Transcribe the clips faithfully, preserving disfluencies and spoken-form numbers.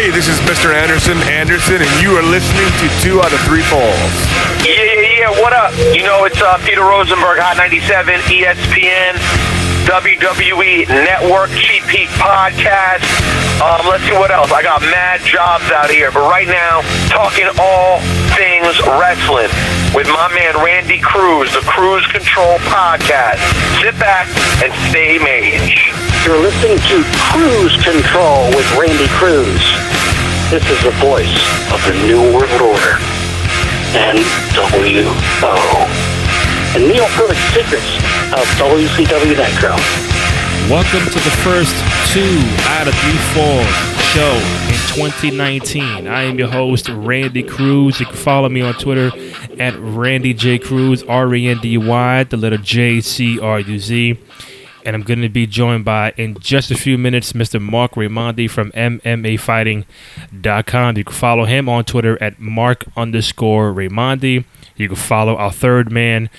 Hey, this is Mister Anderson Anderson, and you are listening to Two Out of Three Falls. Yeah, yeah, yeah, what up? You know, it's uh, Peter Rosenberg, Hot ninety-seven, E S P N, W W E Network, Cheap Heat Podcast. Um, let's see what else. I got mad jobs out here, but right now, talking all things wrestling with my man Randy Cruz, the Cruise Control Podcast. Sit back and stay mage. You're listening to Cruise Control with Randy Cruz. This is the voice of the New World Order, N W O, and Neil Perfect Secrets of W C W Nitro. Welcome to the first Two Out of Three Falls show in twenty nineteen. I am your host, Randy Cruz. You can follow me on Twitter at Randy J. Cruz, R E N D Y, the letter J C R U Z. And I'm going to be joined by, in just a few minutes, Mister Mark Raimondi from M M A Fighting dot com. You can follow him on Twitter at Mark underscore Raimondi. You can follow our third man,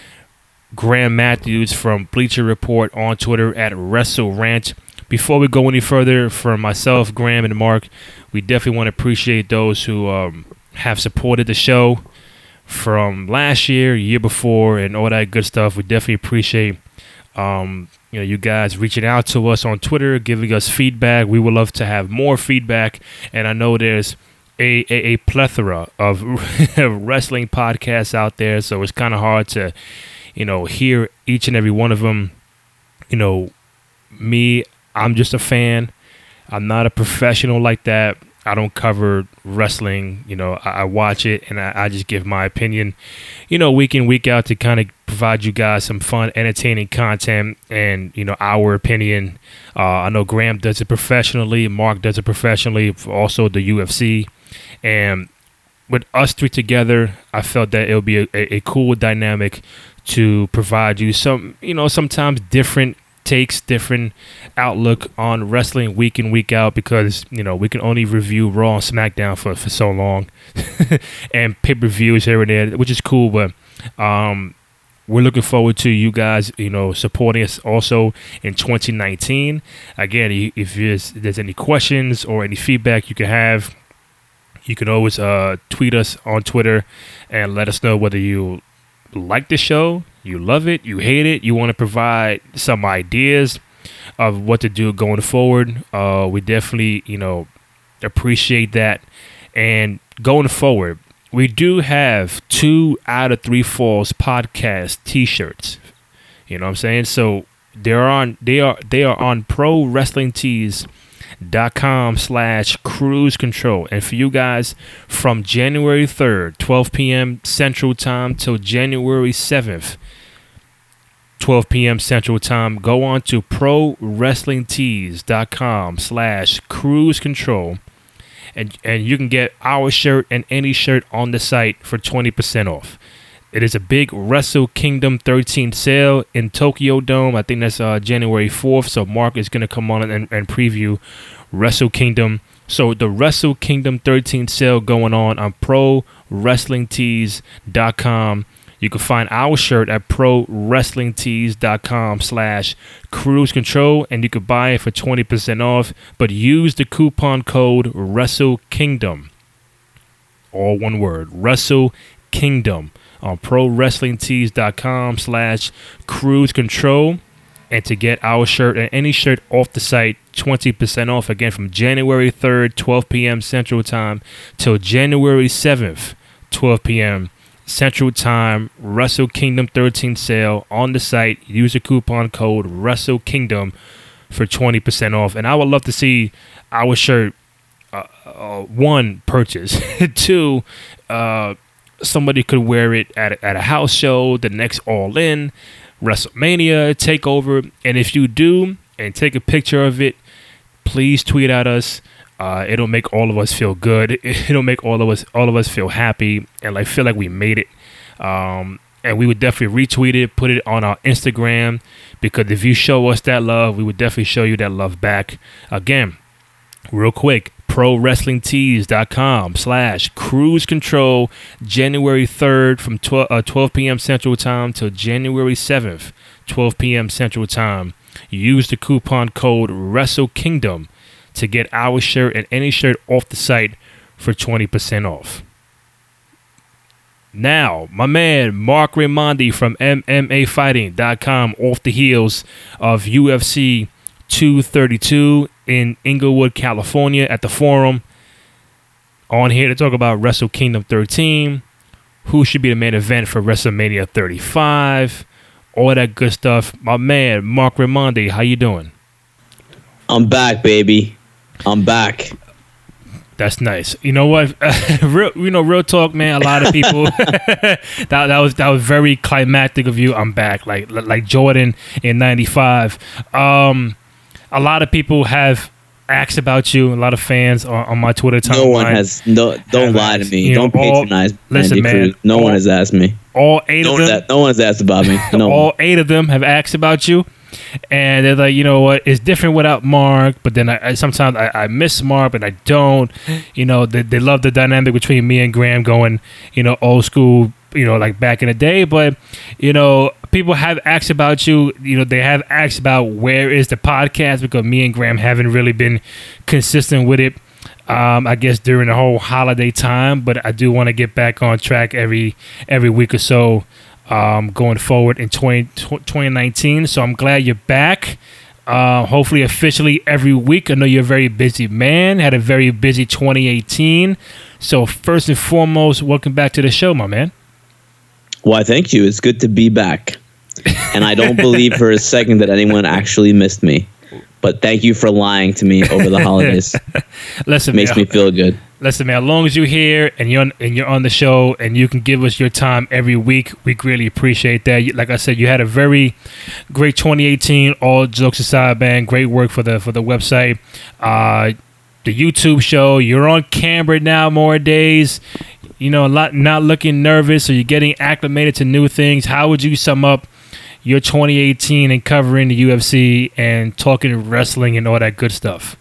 Graham Matthews from Bleacher Report, on Twitter at Wrestle Rant. Before we go any further, from myself, Graham, and Mark, we definitely want to appreciate those who um, have supported the show from last year, year before, and all that good stuff. We definitely appreciate um, you know, you guys reaching out to us on Twitter, giving us feedback. We would love to have more feedback, and I know there's a, a, a plethora of wrestling podcasts out there, so it's kind of hard to, you know, hear each and every one of them. You know, me, I'm just a fan. I'm not a professional like that. I don't cover wrestling. You know, I, I watch it, and I, I just give my opinion, you know, week in, week out, to kind of provide you guys some fun, entertaining content and, you know, our opinion. Uh, I know Graham does it professionally. Mark does it professionally, also the U F C. And with us three together, I felt that it would be a, a, a cool dynamic to provide you some, you know, sometimes different takes, different outlook on wrestling week in, week out, because, you know, we can only review Raw and SmackDown for, for so long and pay-per-views here and there, which is cool, but um, we're looking forward to you guys, you know, supporting us also in twenty nineteen. Again, if there's, there's any questions or any feedback you can have, you can always uh, tweet us on Twitter and let us know whether you like the show, you love it, you hate it, you want to provide some ideas of what to do going forward. Uh, we definitely, you know, appreciate that. And going forward, we do have Two Out of Three Falls podcast t-shirts. You know what I'm saying? So they're on, they are, they are on pro wrestling tees dot com slash cruise control. And for you guys, from January third, twelve p.m. Central Time, till January seventh, twelve p.m. Central Time, go on to pro wrestling tees dot com slash cruise control, and, and you can get our shirt and any shirt on the site for twenty percent off. It is a big Wrestle Kingdom thirteen sale in Tokyo Dome. I think that's uh, January fourth. So Mark is going to come on and, and preview Wrestle Kingdom. So the Wrestle Kingdom thirteen sale going on on pro wrestling tees dot com. You can find our shirt at pro wrestling tees dot com slash cruise control, and you can buy it for twenty percent off. But use the coupon code Wrestle Kingdom, all one word, Wrestle Kingdom, on pro wrestling tees dot com slash cruise control, and to get our shirt and any shirt off the site, twenty percent off, again, from January third, twelve p.m. Central Time, till January seventh, twelve p.m. Central Time. Wrestle Kingdom thirteen sale on the site. Use the coupon code Wrestle Kingdom for twenty percent off. And I would love to see our shirt, uh, uh, one, purchase, two, uh, somebody could wear it at a, at a house show, the next All In, WrestleMania, TakeOver. And if you do and take a picture of it, please tweet at us. Uh, it'll make all of us feel good. It'll make all of us all of us feel happy and like feel like we made it. Um, and we would definitely retweet it, put it on our Instagram, because if you show us that love, we would definitely show you that love back. Again, real quick, pro wrestling tees dot com slash cruise control, January third, from twelve p.m. Central Time till January seventh, twelve p.m. Central Time. Use the coupon code Wrestle Kingdom to get our shirt and any shirt off the site for twenty percent off. Now, my man Mark Raimondi from M M A Fighting dot com, off the heels of U F C two thirty-two in Inglewood, California at the Forum, on here to talk about Wrestle Kingdom thirteen, who should be the main event for WrestleMania thirty-five, all that good stuff. My man Mark Raimondi, how you doing? I'm back, baby. I'm back. That's nice. You know what? real, you know, real talk, man. A lot of people. that that was that was very climactic of you. I'm back, like like Jordan in ninety-five. Um, a lot of people have asked about you. A lot of fans on, on my Twitter timeline. No one has. No, don't lie asked, to me. Don't know, patronize. All, listen, man. Cruz. No all, one has asked me. All eight no of them. Has, no one's asked about me. No. All eight of them have asked about you. And they're like, you know what? It's different without Mark, but then I, I sometimes I, I miss Mark, but I don't. You know, they they love the dynamic between me and Graham going, you know, old school, you know, like back in the day. But you know, people have asked about you. You know, they have asked about where is the podcast, because me and Graham haven't really been consistent with it. Um, I guess during the whole holiday time, but I do want to get back on track every every week or so. Um, going forward in twenty nineteen. So I'm glad you're back. Uh, hopefully officially every week. I know you're a very busy man. Had a very busy twenty eighteen. So first and foremost, welcome back to the show, my man. Why, thank you. It's good to be back. And I don't believe for a second that anyone actually missed me. But thank you for lying to me over the holidays. Listen, makes man, me feel good. Listen, man, as long as you're here and you're on, and you're on the show and you can give us your time every week, we greatly appreciate that. Like I said, you had a very great twenty eighteen. All jokes aside, man, great work for the for the website, uh, the YouTube show. You're on camera now more days. You know, a lot not looking nervous, so you're getting acclimated to new things. How would you sum up your twenty eighteen and covering the U F C and talking wrestling and all that good stuff?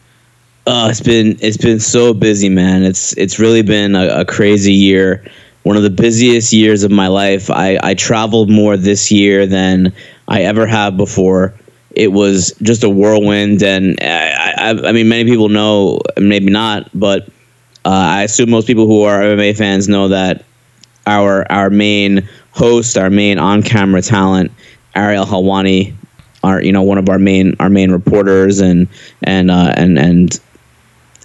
Uh, it's been it's been so busy, man. It's it's really been a, a crazy year. One of the busiest years of my life. I, I traveled more this year than I ever have before. It was just a whirlwind, and I I, I mean, many people know, maybe not, but uh, I assume most people who are M M A fans know that our our main host, our main on-camera talent, Ariel Helwani, our you know one of our main our main reporters and and uh, and and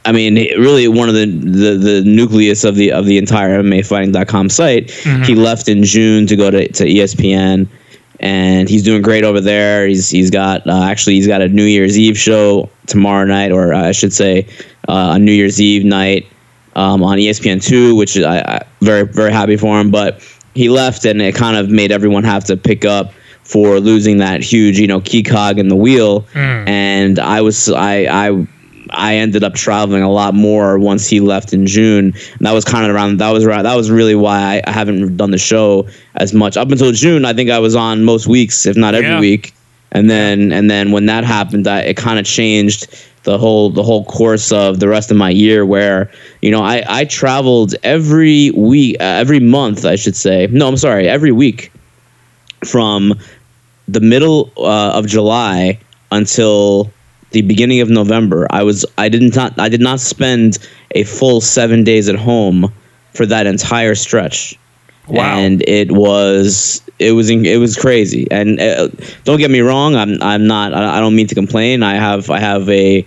I mean really one of the, the, the nucleus of the of the entire M M A Fighting dot com site. Mm-hmm. He left in June to go to, to E S P N, and he's doing great over there. He's he's got uh, actually he's got a New Year's Eve show tomorrow night, or I should say uh, a New Year's Eve night um, on E S P N two, which I, I very very happy for him. But he left, and it kind of made everyone have to pick up for losing that huge, you know, key cog in the wheel. Mm. And I was, I, I, I ended up traveling a lot more once he left in June. And that was kind of around, that was around, that was really why I haven't done the show as much up until June. I think I was on most weeks, if not every yeah. week. And then, and then when that happened, I, it kind of changed the whole, the whole course of the rest of my year, where, you know, I, I traveled every week, uh, every month, I should say. No, I'm sorry, every week from the middle uh, of July until the beginning of November. I was I did not I did not spend a full seven days at home for that entire stretch. Wow. And it was it was it was crazy. And uh, don't get me wrong, I'm I'm not I don't mean to complain. I have I have a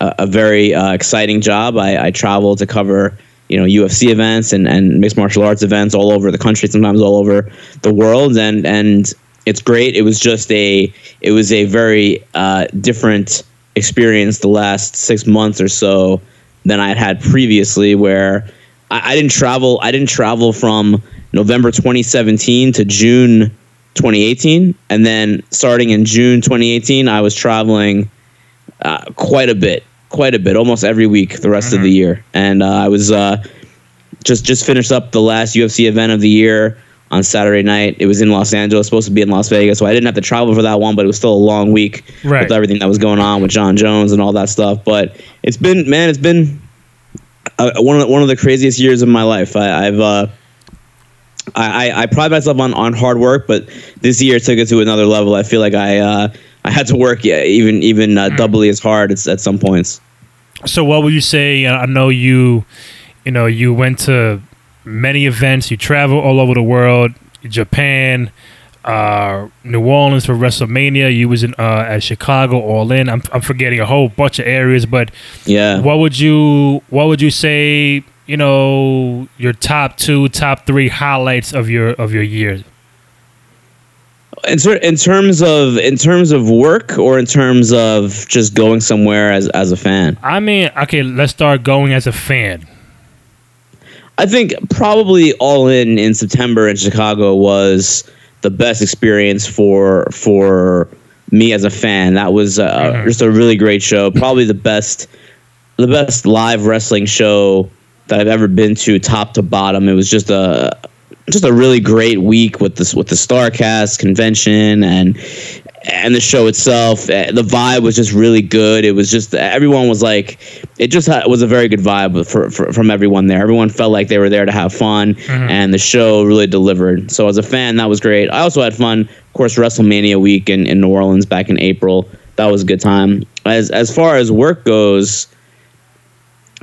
a very uh, exciting job. I, I travel to cover, you know, U F C events and, and mixed martial arts events all over the country, sometimes all over the world, and and it's great. It was just a it was a very uh, different experience the last six months or so than I had had previously, where I, I didn't travel. I didn't travel from November twenty seventeen to June twenty eighteen, and then starting in June twenty eighteen, I was traveling uh, quite a bit. Quite a bit, almost every week the rest mm-hmm. of the year. And uh, I was uh, just just finished up the last U F C event of the year on Saturday night. It was in Los Angeles, supposed to be in Las Vegas, so I didn't have to travel for that one, but it was still a long week right. with everything that was going on with John Jones and all that stuff. But it's been, man, it's been uh, one of the, one of the craziest years of my life. I, I've uh, I, I, I pride myself on, on hard work, but this year took it to another level. I feel like I uh, I had to work yeah, even even uh, doubly as hard at, at some points. So what would you say? I know you, you know, you went to many events. You travel all over the world, Japan, uh, New Orleans for WrestleMania. You was in uh, at Chicago, All In. I'm I'm forgetting a whole bunch of areas, but yeah. What would you What would you say? You know, your top two, top three highlights of your of your year. In, ter- in terms of in terms of work, or in terms of just going somewhere as, as a fan? I mean, okay, let's start going as a fan. I think probably All In in September in Chicago was the best experience for for me as a fan. That was uh, mm-hmm. just a really great show. Probably the best the best live wrestling show that I've ever been to, top to bottom. It was just a just a really great week with this with the StarCast convention and and the show itself. The vibe was just really good. It was just everyone was like, it just had, was a very good vibe for, for from everyone there. Everyone felt like they were there to have fun, mm-hmm. and the show really delivered. So as a fan, that was great. I also had fun, of course, WrestleMania week in, in New Orleans back in April. That was a good time. As as far as work goes,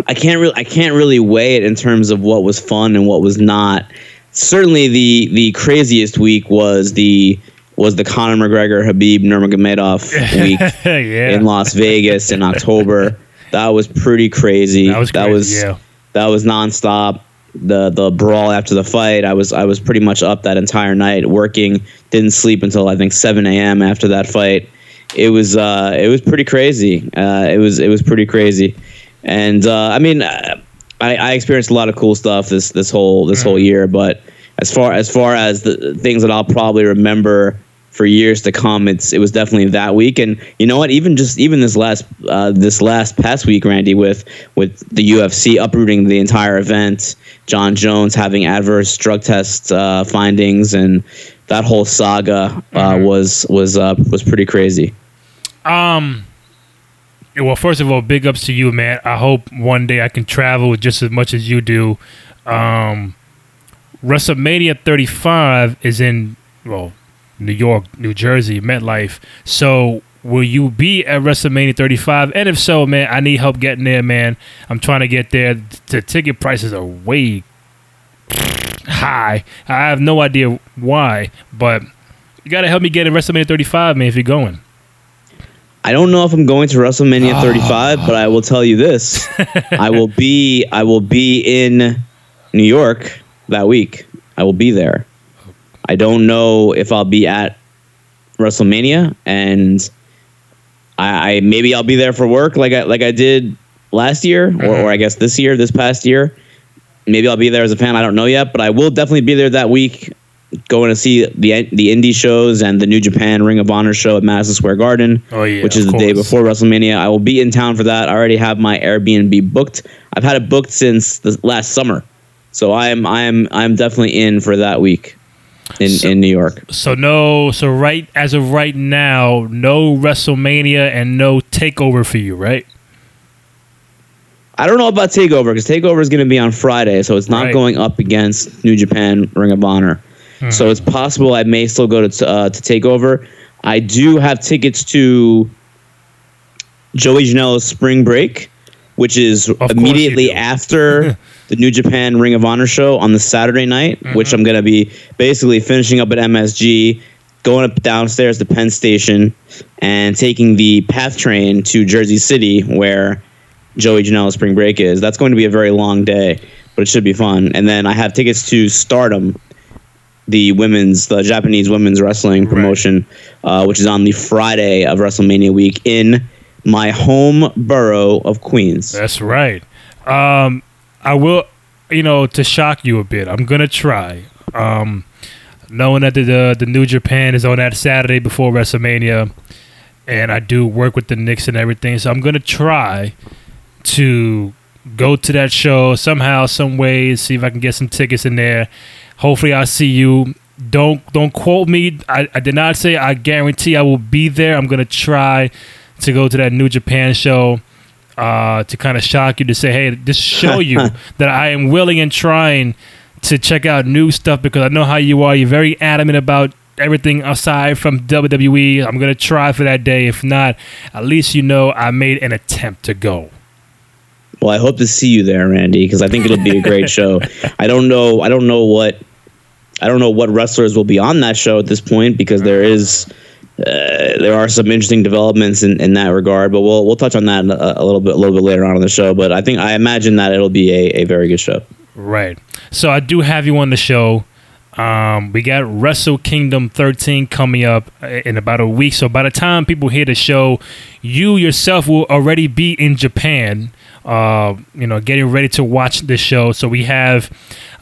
I can't really I can't really weigh it in terms of what was fun and what was not. Certainly, the the craziest week was the was the Conor McGregor Habib Nurmagomedov week yeah. in Las Vegas in October. That was pretty crazy. That was crazy, that was, yeah. that was nonstop. The the brawl after the fight. I was I was pretty much up that entire night working. Didn't sleep until I think seven a.m. after that fight. It was uh it was pretty crazy. Uh, it was it was pretty crazy, and uh, I mean. Uh, I, I experienced a lot of cool stuff this this whole this whole year, but as far as far as the things that I'll probably remember for years to come, it's it was definitely that week. And you know what? Even just even this last uh, this last past week, Randy, with with the U F C uprooting the entire event, John Jones having adverse drug test uh, findings, and that whole saga uh, mm-hmm. was was uh, was pretty crazy. Um. Well, first of all, big ups to you, man. I hope one day I can travel just as much as you do. Um, WrestleMania thirty-five is in, well, New York, New Jersey, MetLife. So will you be at WrestleMania thirty-five? And if so, man, I need help getting there, man. I'm trying to get there. The ticket prices are way high. I have no idea why, but you got to help me get in WrestleMania thirty-five, man, if you're going. I don't know if I'm going to WrestleMania thirty-five, oh. but I will tell you this: I will be I will be in New York that week. I will be there. I don't know if I'll be at WrestleMania, and I, I maybe I'll be there for work, like I like I did last year, or, or I guess this year, this past year. Maybe I'll be there as a fan. I don't know yet, but I will definitely be there that week, going to see the the indie shows and the New Japan Ring of Honor show at Madison Square Garden, oh, yeah, which is the course. day before WrestleMania. I will be in town for that. I already have my Airbnb booked. I've had it booked since the last summer, so I am I am I am definitely in for that week in, so, in New York. So no, so right as of right now, no WrestleMania and no Takeover for you, right? I don't know about Takeover because Takeover is going to be on Friday, so it's not right. going up against New Japan Ring of Honor. Mm-hmm. So it's possible I may still go to t- uh, to Takeover. I do have tickets to Joey Janela's Spring Break, which is of immediately after the New Japan Ring of Honor show on the Saturday night, mm-hmm. which I'm going to be basically finishing up at M S G, going up downstairs to Penn Station, and taking the PATH train to Jersey City where Joey Janela's Spring Break is. That's going to be a very long day, but it should be fun. And then I have tickets to Stardom, the women's, the Japanese women's wrestling promotion, right. uh, which is on the Friday of WrestleMania week in my home borough of Queens. That's right. Um, I will, you know, to shock you a bit, I'm going to try. Um, knowing that the, the the New Japan is on that Saturday before WrestleMania, and I do work with the Knicks and everything, so I'm going to try to go to that show somehow, some way, see if I can get some tickets in there. Hopefully I'll see you. Don't don't quote me. I, I did not say I guarantee I will be there. I'm going to try to go to that New Japan show uh, to kind of shock you, to say, hey, just show you that I am willing and trying to check out new stuff, because I know how you are. You're very adamant about everything aside from W W E. I'm going to try for that day. If not, at least you know I made an attempt to go. Well, I hope to see you there, Randy, because I think it'll be a great show. I don't know. I don't know what. I don't know what wrestlers will be on that show at this point, because there is uh, there are some interesting developments in, in that regard. But we'll we'll touch on that a, a little bit a little bit later on in the show. But I think I imagine that it'll be a, a very good show. Right. So I do have you on the show. Um, we got Wrestle Kingdom thirteen coming up in about a week. So by the time people hear the show, you yourself will already be in Japan. Uh, you know, getting ready to watch this show. So we have,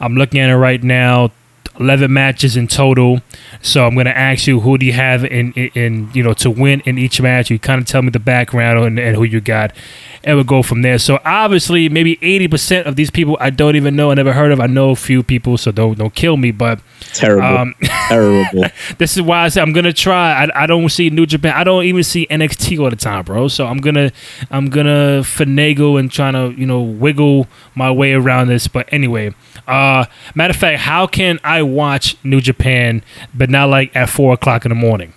I'm looking at it right now, eleven matches in total. So I'm going to ask you, who do you have in, in, in, you know, to win in each match? You kind of tell me the background and, and who you got, and we'll go from there. So obviously, maybe eighty percent of these people I don't even know, I never heard of. I know a few people, so don't don't kill me. But terrible, um, terrible. This is why I said I'm gonna try. I, I don't see New Japan. I don't even see N X T all the time, bro. So I'm gonna I'm gonna finagle and trying to you know wiggle my way around this. But anyway, uh, matter of fact, how can I watch New Japan, but not like at four o'clock in the morning?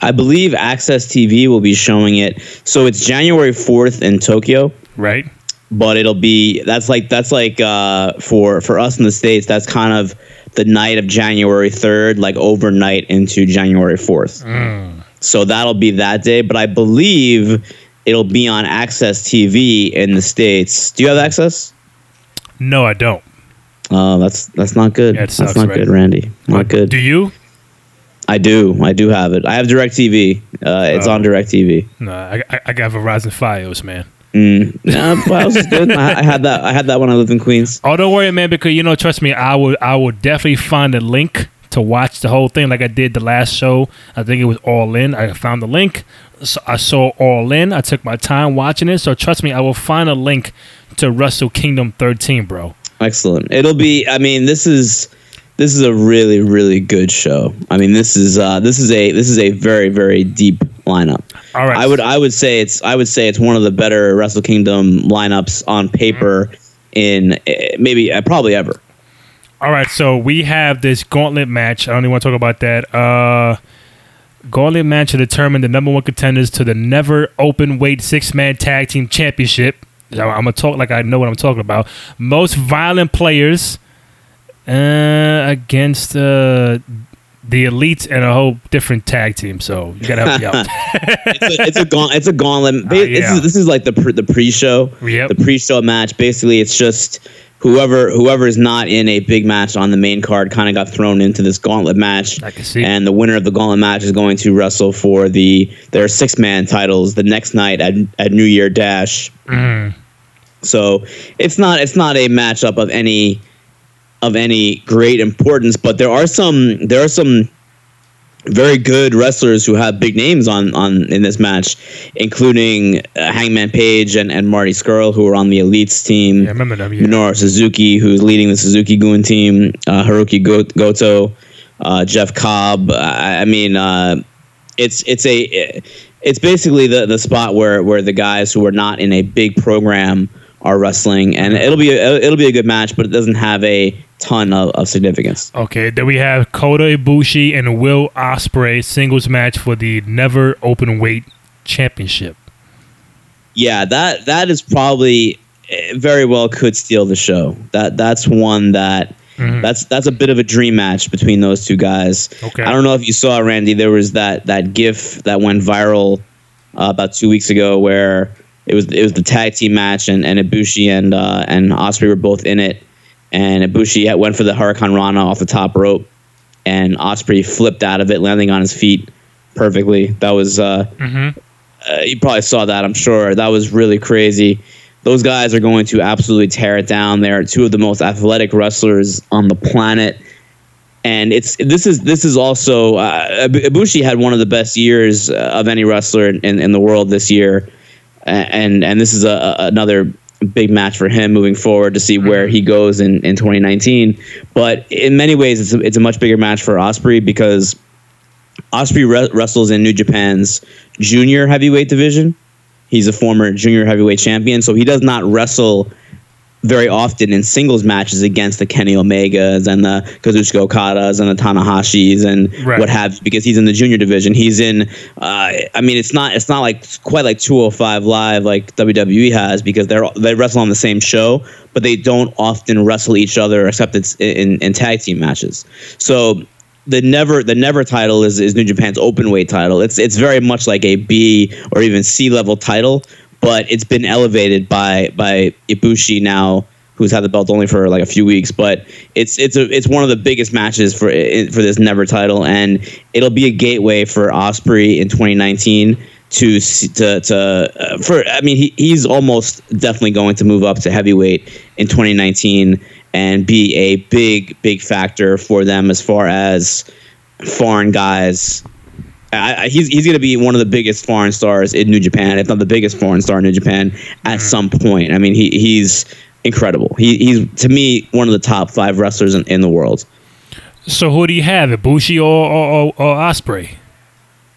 I believe Access T V will be showing it. So it's January fourth in Tokyo. Right. But it'll be that's like that's like uh, for for us in the States, that's kind of the night of January third, like overnight into January fourth. Mm. So that'll be that day. But I believe it'll be on Access T V in the States. Do you have Access? No, I don't. Uh, that's that's not good. Yeah, it sucks, that's not right? good, Randy. Not good. Do you? I do. I do have it. I have DirecTV. Uh, it's oh. on DirecTV. No, I, I, I got Verizon Fios, man. Mm. No, Fios is good. I, I had that. I had that when I lived in Queens. Oh, don't worry, man. Because you know, trust me, I would. I would definitely find a link to watch the whole thing, like I did the last show. I think it was All In. I found the link. So I saw All In. I took my time watching it. So trust me, I will find a link to Wrestle Kingdom thirteen, bro. Excellent. It'll be. I mean, this is. This is a really, really good show. I mean, this is uh, this is a this is a very, very deep lineup. All right. I would I would say it's I would say it's one of the better Wrestle Kingdom lineups on paper in uh, maybe uh, probably ever. All right. So we have this gauntlet match. I don't even want to talk about that. Uh, gauntlet match to determine the number one contenders to the never open weight six man tag team championship. I'm gonna talk like I know what I'm talking about. Most violent players. Uh, against uh, the elites and a whole different tag team, so you gotta help me out. it's, a, it's a gaunt, it's a gauntlet. Uh, yeah. This is this is like the pre, the pre-show, yep. the pre-show match. Basically, it's just whoever whoever is not in a big match on the main card kind of got thrown into this gauntlet match. I can see. And the winner of the gauntlet match is going to wrestle for the their six man titles the next night at at New Year Dash. Mm. So it's not it's not a matchup of any. of any great importance, but there are some there are some very good wrestlers who have big names on, on in this match, including uh, Hangman Page and, and Marty Scurll, who are on the Elites team. Yeah, I remember them, yeah. Minoru Suzuki, who's leading the Suzuki-Gun team, uh, Hiroki Goto, uh, Jeff Cobb. Uh, I mean, uh, it's it's a it's basically the the spot where where the guys who are not in a big program are wrestling, and it'll be a, it'll be a good match, but it doesn't have a ton of, of significance. Okay, then we have Kota Ibushi and Will Ospreay singles match for the Never Open Weight Championship. Yeah, that that is probably very well could steal the show. That that's one that mm-hmm. that's that's a bit of a dream match between those two guys. Okay, I don't know if you saw, Randy. There was that that GIF that went viral uh, about two weeks ago where. It was it was the tag team match, and, and Ibushi and uh, and Ospreay were both in it. And Ibushi went for the Hurricane Rana off the top rope, and Ospreay flipped out of it, landing on his feet perfectly. That was uh, mm-hmm. uh, you probably saw that, I'm sure. That was really crazy. Those guys are going to absolutely tear it down. They are two of the most athletic wrestlers on the planet, and it's this is this is also uh, Ibushi had one of the best years of any wrestler in, in the world this year. And and this is a, another big match for him moving forward to see where he goes in, in twenty nineteen. But in many ways, it's a, it's a much bigger match for Ospreay because Ospreay re- wrestles in New Japan's junior heavyweight division. He's a former junior heavyweight champion, so he does not wrestle very often in singles matches against the Kenny Omegas and the Kazuchika Okadas and the Tanahashis and right. what have, because he's in the junior division. He's in, uh, I mean, it's not, it's not like quite like two oh five Live like W W E has, because they're, they wrestle on the same show, but they don't often wrestle each other except it's in, in tag team matches. So the never, the never title is, is New Japan's open weight title. It's, it's very much like a B or even C level title, but it's been elevated by by Ibushi now, who's had the belt only for like a few weeks. But it's it's a, it's one of the biggest matches for for this never title, and it'll be a gateway for Ospreay in twenty nineteen to to to uh, for. I mean, he he's almost definitely going to move up to heavyweight in twenty nineteen and be a big big factor for them as far as foreign guys. I, I, he's he's going to be one of the biggest foreign stars in New Japan, if not the biggest foreign star in New Japan at some point. I mean, he he's incredible. He, he's, to me, one of the top five wrestlers in, in the world. So who do you have, Ibushi or, or, or Ospreay?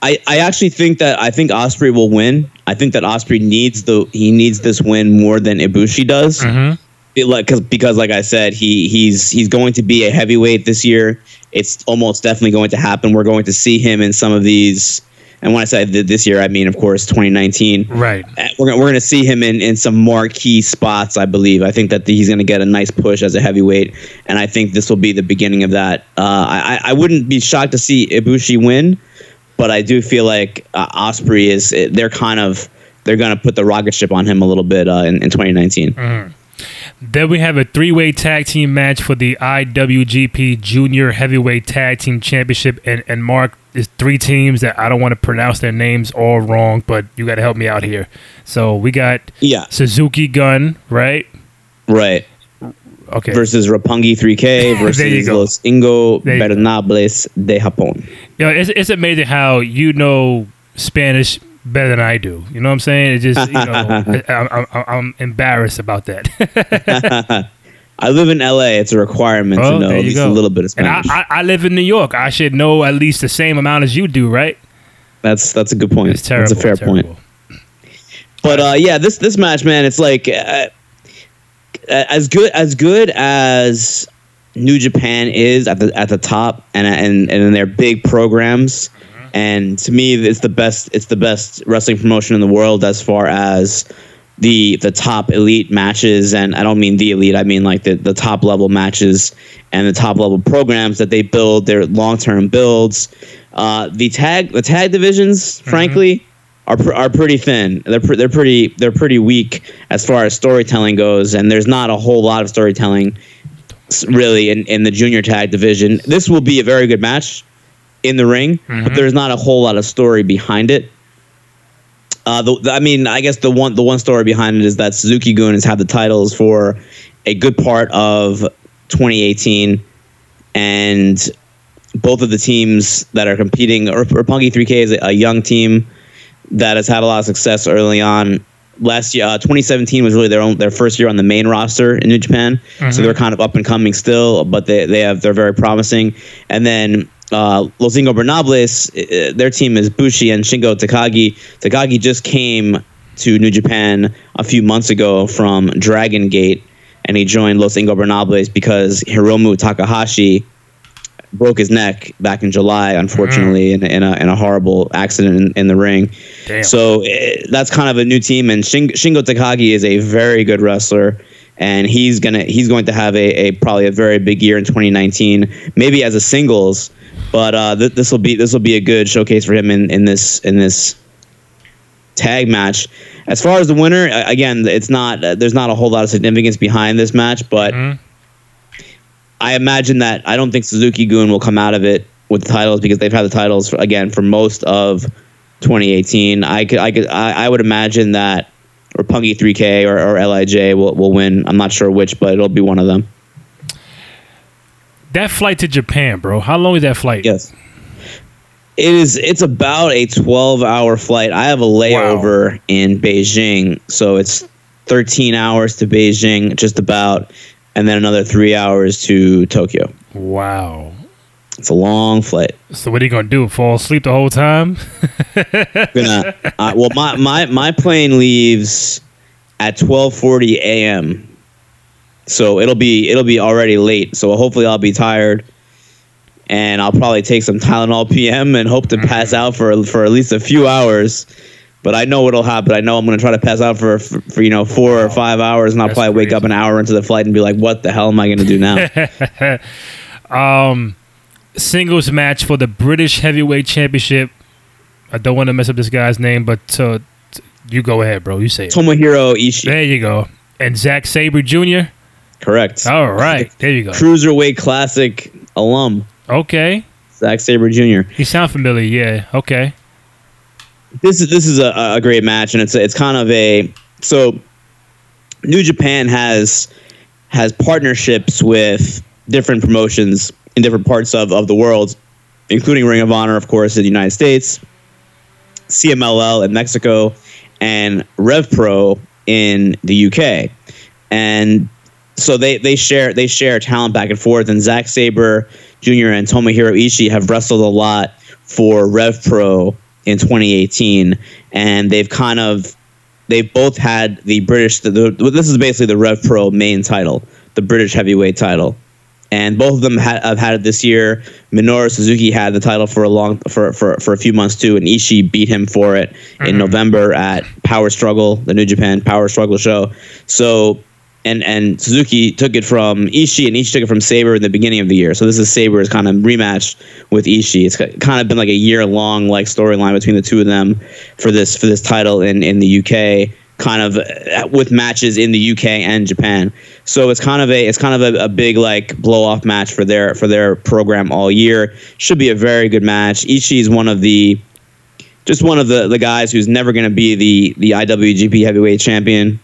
I, I actually think that I think Ospreay will win. I think that Ospreay needs the he needs this win more than Ibushi does. Mm-hmm. It, like, cause, because, like I said, he he's he's going to be a heavyweight this year. It's almost definitely going to happen. We're going to see him in some of these, and when I say this year, I mean, of course, twenty nineteen. Right. We're gonna, we're gonna see him in, in some marquee spots, I believe. I think that the, he's gonna get a nice push as a heavyweight, and I think this will be the beginning of that. Uh, I I wouldn't be shocked to see Ibushi win, but I do feel like uh, Ospreay is. They're kind of they're gonna put the rocket ship on him a little bit uh, in in twenty nineteen. Mm. Then we have a three-way tag team match for the I W G P Junior Heavyweight Tag Team Championship. And, and Mark, is three teams that I don't want to pronounce their names all wrong, but you got to help me out here. So we got yeah. Suzuki Gun, right? Right. Okay. Versus Roppongi three K versus Los Ingobernables de Japón. You know, it's, it's amazing how you know Spanish better than I do. You know what I'm saying? It's just, you know, I'm, I'm, I'm embarrassed about that. I live in L A. It's a requirement oh, to know at least go. a little bit of Spanish. And I, I, I live in New York. I should know at least the same amount as you do, right? That's that's a good point. It's terrible. That's a fair terrible. point. But uh, yeah, this this match, man, it's like uh, as good as good as New Japan is at the at the top and and and in their big programs. And to me, it's the best. It's the best wrestling promotion in the world as far as the the top elite matches, and I don't mean the elite. I mean like the, the top level matches and the top level programs that they build, their long term builds. Uh, the tag the tag divisions, mm-hmm. frankly, are pr- are pretty thin. They're pr- they're pretty they're pretty weak as far as storytelling goes, and there's not a whole lot of storytelling really in, in the junior tag division. This will be a very good match in the ring, mm-hmm. but there's not a whole lot of story behind it. Uh, the, the, I mean, I guess the one the one story behind it is that Suzuki-Gun has had the titles for a good part of twenty eighteen, and both of the teams that are competing, or Roppongi three K is a, a young team that has had a lot of success early on. Last year, uh, twenty seventeen was really their own their first year on the main roster in New Japan, mm-hmm. so they're kind of up and coming still, but they they have they're very promising. And then Uh, Los Ingobernables, uh, their team is Bushi and Shingo Takagi. Takagi just came to New Japan a few months ago from Dragon Gate, and he joined Los Ingobernables because Hiromu Takahashi broke his neck back in July, unfortunately, mm. in, in, a, in a horrible accident in, in the ring. Damn. So it, that's kind of a new team, and Shing, Shingo Takagi is a very good wrestler. And he's gonna he's going to have a, a probably a very big year in twenty nineteen, maybe as a singles, but uh, th- this will be this will be a good showcase for him in, in this in this tag match. As far as the winner, again, it's not uh, there's not a whole lot of significance behind this match, but mm-hmm. I imagine that I don't think Suzuki-Gun will come out of it with the titles because they've had the titles for, again for most of twenty eighteen. I could I could I, I would imagine that Roppongi three K or, or L I J will will win. I'm not sure which, but it'll be one of them. That flight to Japan, bro. How long is that flight? Yes, it is. It's about a twelve hour flight. I have a layover wow. in Beijing, so it's thirteen hours to Beijing, just about, and then another three hours to Tokyo. Wow. It's a long flight. So what are you gonna do? Fall asleep the whole time? gonna, uh, well, my, my, my plane leaves at twelve forty a m So it'll be it'll be already late. So hopefully I'll be tired, and I'll probably take some Tylenol P M and hope to pass out for for at least a few hours. But I know what'll happen. I know I'm gonna try to pass out for, for, for you know four wow. or five hours, and I'll That's probably wake crazy. up an hour into the flight and be like, "What the hell am I gonna do now?" um, singles match for the British Heavyweight Championship. I don't want to mess up this guy's name, but uh, you go ahead, bro. You say it. Tomohiro Ishii. There you go. And Zack Sabre Junior Correct. All right, there you go. Cruiserweight Classic alum. Okay. Zack Sabre Junior He sounds familiar. Yeah. Okay. This is this is a, a great match, and it's a, it's kind of a so New Japan has has partnerships with different promotions in different parts of, of the world, including Ring of Honor, of course, in the United States, C M L L in Mexico, and RevPro in the U K, and so they, they share they share talent back and forth. And Zack Sabre Junior and Tomohiro Ishii have wrestled a lot for RevPro in twenty eighteen, and they've kind of they've both had the British the, the, this is basically the RevPro main title, the British heavyweight title, and both of them ha- have had it this year. Minoru Suzuki had the title for a long for, for, for a few months too, and Ishii beat him for it mm-hmm. in November at Power Struggle, the New Japan Power Struggle show. So and and Suzuki took it from Ishii, and Ishii took it from Sabre in the beginning of the year. So this is Sabre's kind of rematch with Ishii. It's kind of been like a year long like storyline between the two of them for this for this title in, in the U K, kind of with matches in the U K and Japan. So it's kind of a it's kind of a, a big like blow off match for their for their program all year. Should be a very good match. Ishii is one of the just one of the, the guys who's never going to be the the I W G P Heavyweight Champion.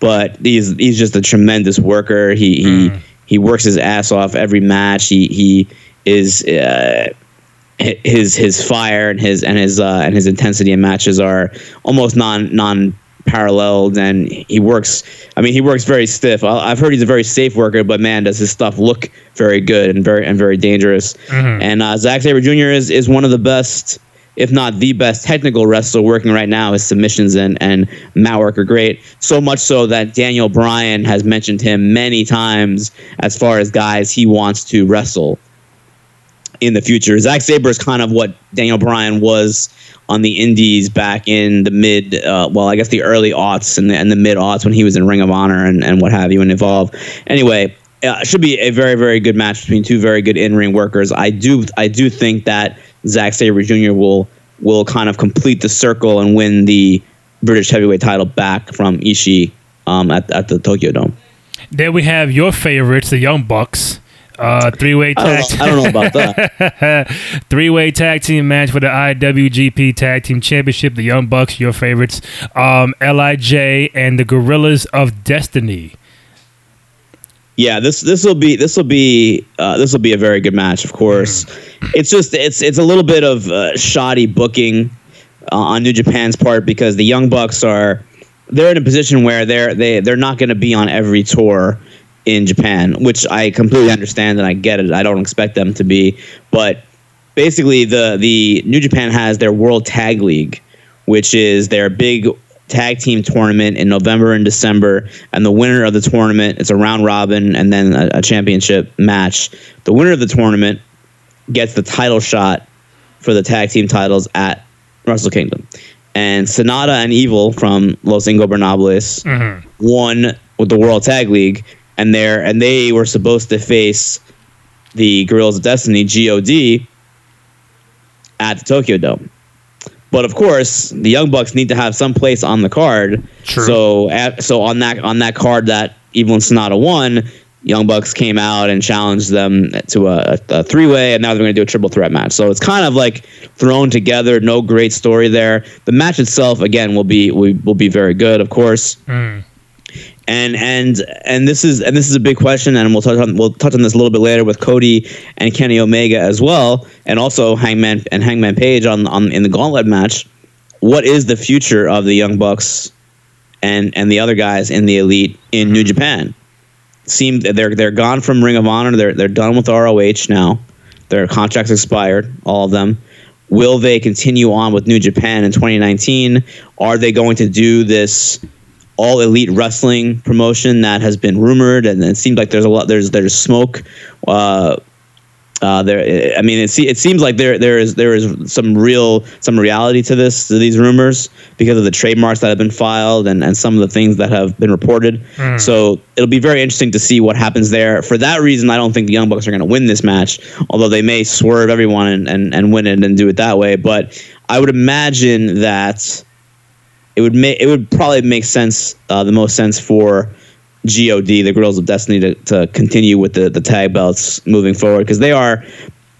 But he's he's just a tremendous worker. He he, mm. he works his ass off every match. He he is uh, his his fire and his and his uh, and his intensity in matches are almost non non paralleled. And he works. I mean, he works very stiff. I've heard he's a very safe worker, but man, does his stuff look very good and very and very dangerous. Mm-hmm. And uh, Zack Sabre Junior is is one of the best, if not the best technical wrestler working right now. His submissions and, and mat work are great. So much so that Daniel Bryan has mentioned him many times as far as guys he wants to wrestle in the future. Zack Sabre is kind of what Daniel Bryan was on the indies back in the mid, uh, well, I guess the early aughts and the, and the mid aughts when he was in Ring of Honor and, and what have you and Evolve. Anyway, it should be a very, very good match between two very good in-ring workers. I do, I do think that Zack Sabre Junior will will kind of complete the circle and win the British heavyweight title back from Ishii um, at at the Tokyo Dome. Then we have your favorites, the Young Bucks, uh, three-way tag. I don't know, I don't know about that. Three-way tag team match for the I W G P Tag Team Championship. The Young Bucks, your favorites, um, L I J and the Gorillas of Destiny. Yeah, this this will be this will be uh, this will be a very good match. Of course, it's just it's it's a little bit of uh, shoddy booking uh, on New Japan's part, because the Young Bucks are they're in a position where they're they they're not going to be on every tour in Japan, which I completely understand and I get it. I don't expect them to be, but basically the the New Japan has their World Tag League, which is their big tag team tournament in November and December, and the winner of the tournament, it's a round robin and then a, a championship match. The winner of the tournament gets the title shot for the tag team titles at Wrestle Kingdom. And Sonata and Evil from Los Ingobernables mm-hmm. won with the World Tag League, and there and they were supposed to face the Guerrillas of Destiny (G O D) at the Tokyo Dome. But of course, the Young Bucks need to have some place on the card. True. So, at, so on that on that card that Evil and Sonata won, Young Bucks came out and challenged them to a, a three-way, and now they're going to do a triple threat match. So it's kind of like thrown together. No great story there. The match itself, again, will be will, will be very good, of course. Mm. And and and this is and this is a big question, and we'll touch on we'll touch on this a little bit later with Cody and Kenny Omega as well, and also Hangman and Hangman Page on, on in the Gauntlet match. What is the future of the Young Bucks and and the other guys in the Elite in mm-hmm. New Japan? Seem they're they're gone from Ring of Honor. They're they're done with R O H now. Their contracts expired, all of them. Will they continue on with New Japan in twenty nineteen? Are they going to do this All Elite Wrestling promotion that has been rumored, and it seems like there's a lot. There's there's smoke. Uh, uh, there, I mean, it it seems like there there is there is some real some reality to this to these rumors because of the trademarks that have been filed and, and some of the things that have been reported. Mm. So it'll be very interesting to see what happens there. For that reason, I don't think the Young Bucks are going to win this match, although they may swerve everyone and, and and win it and do it that way. But I would imagine that. It would make it would probably make sense, uh, the most sense for G O D, the Girls of Destiny, to, to continue with the, the tag belts moving forward because they are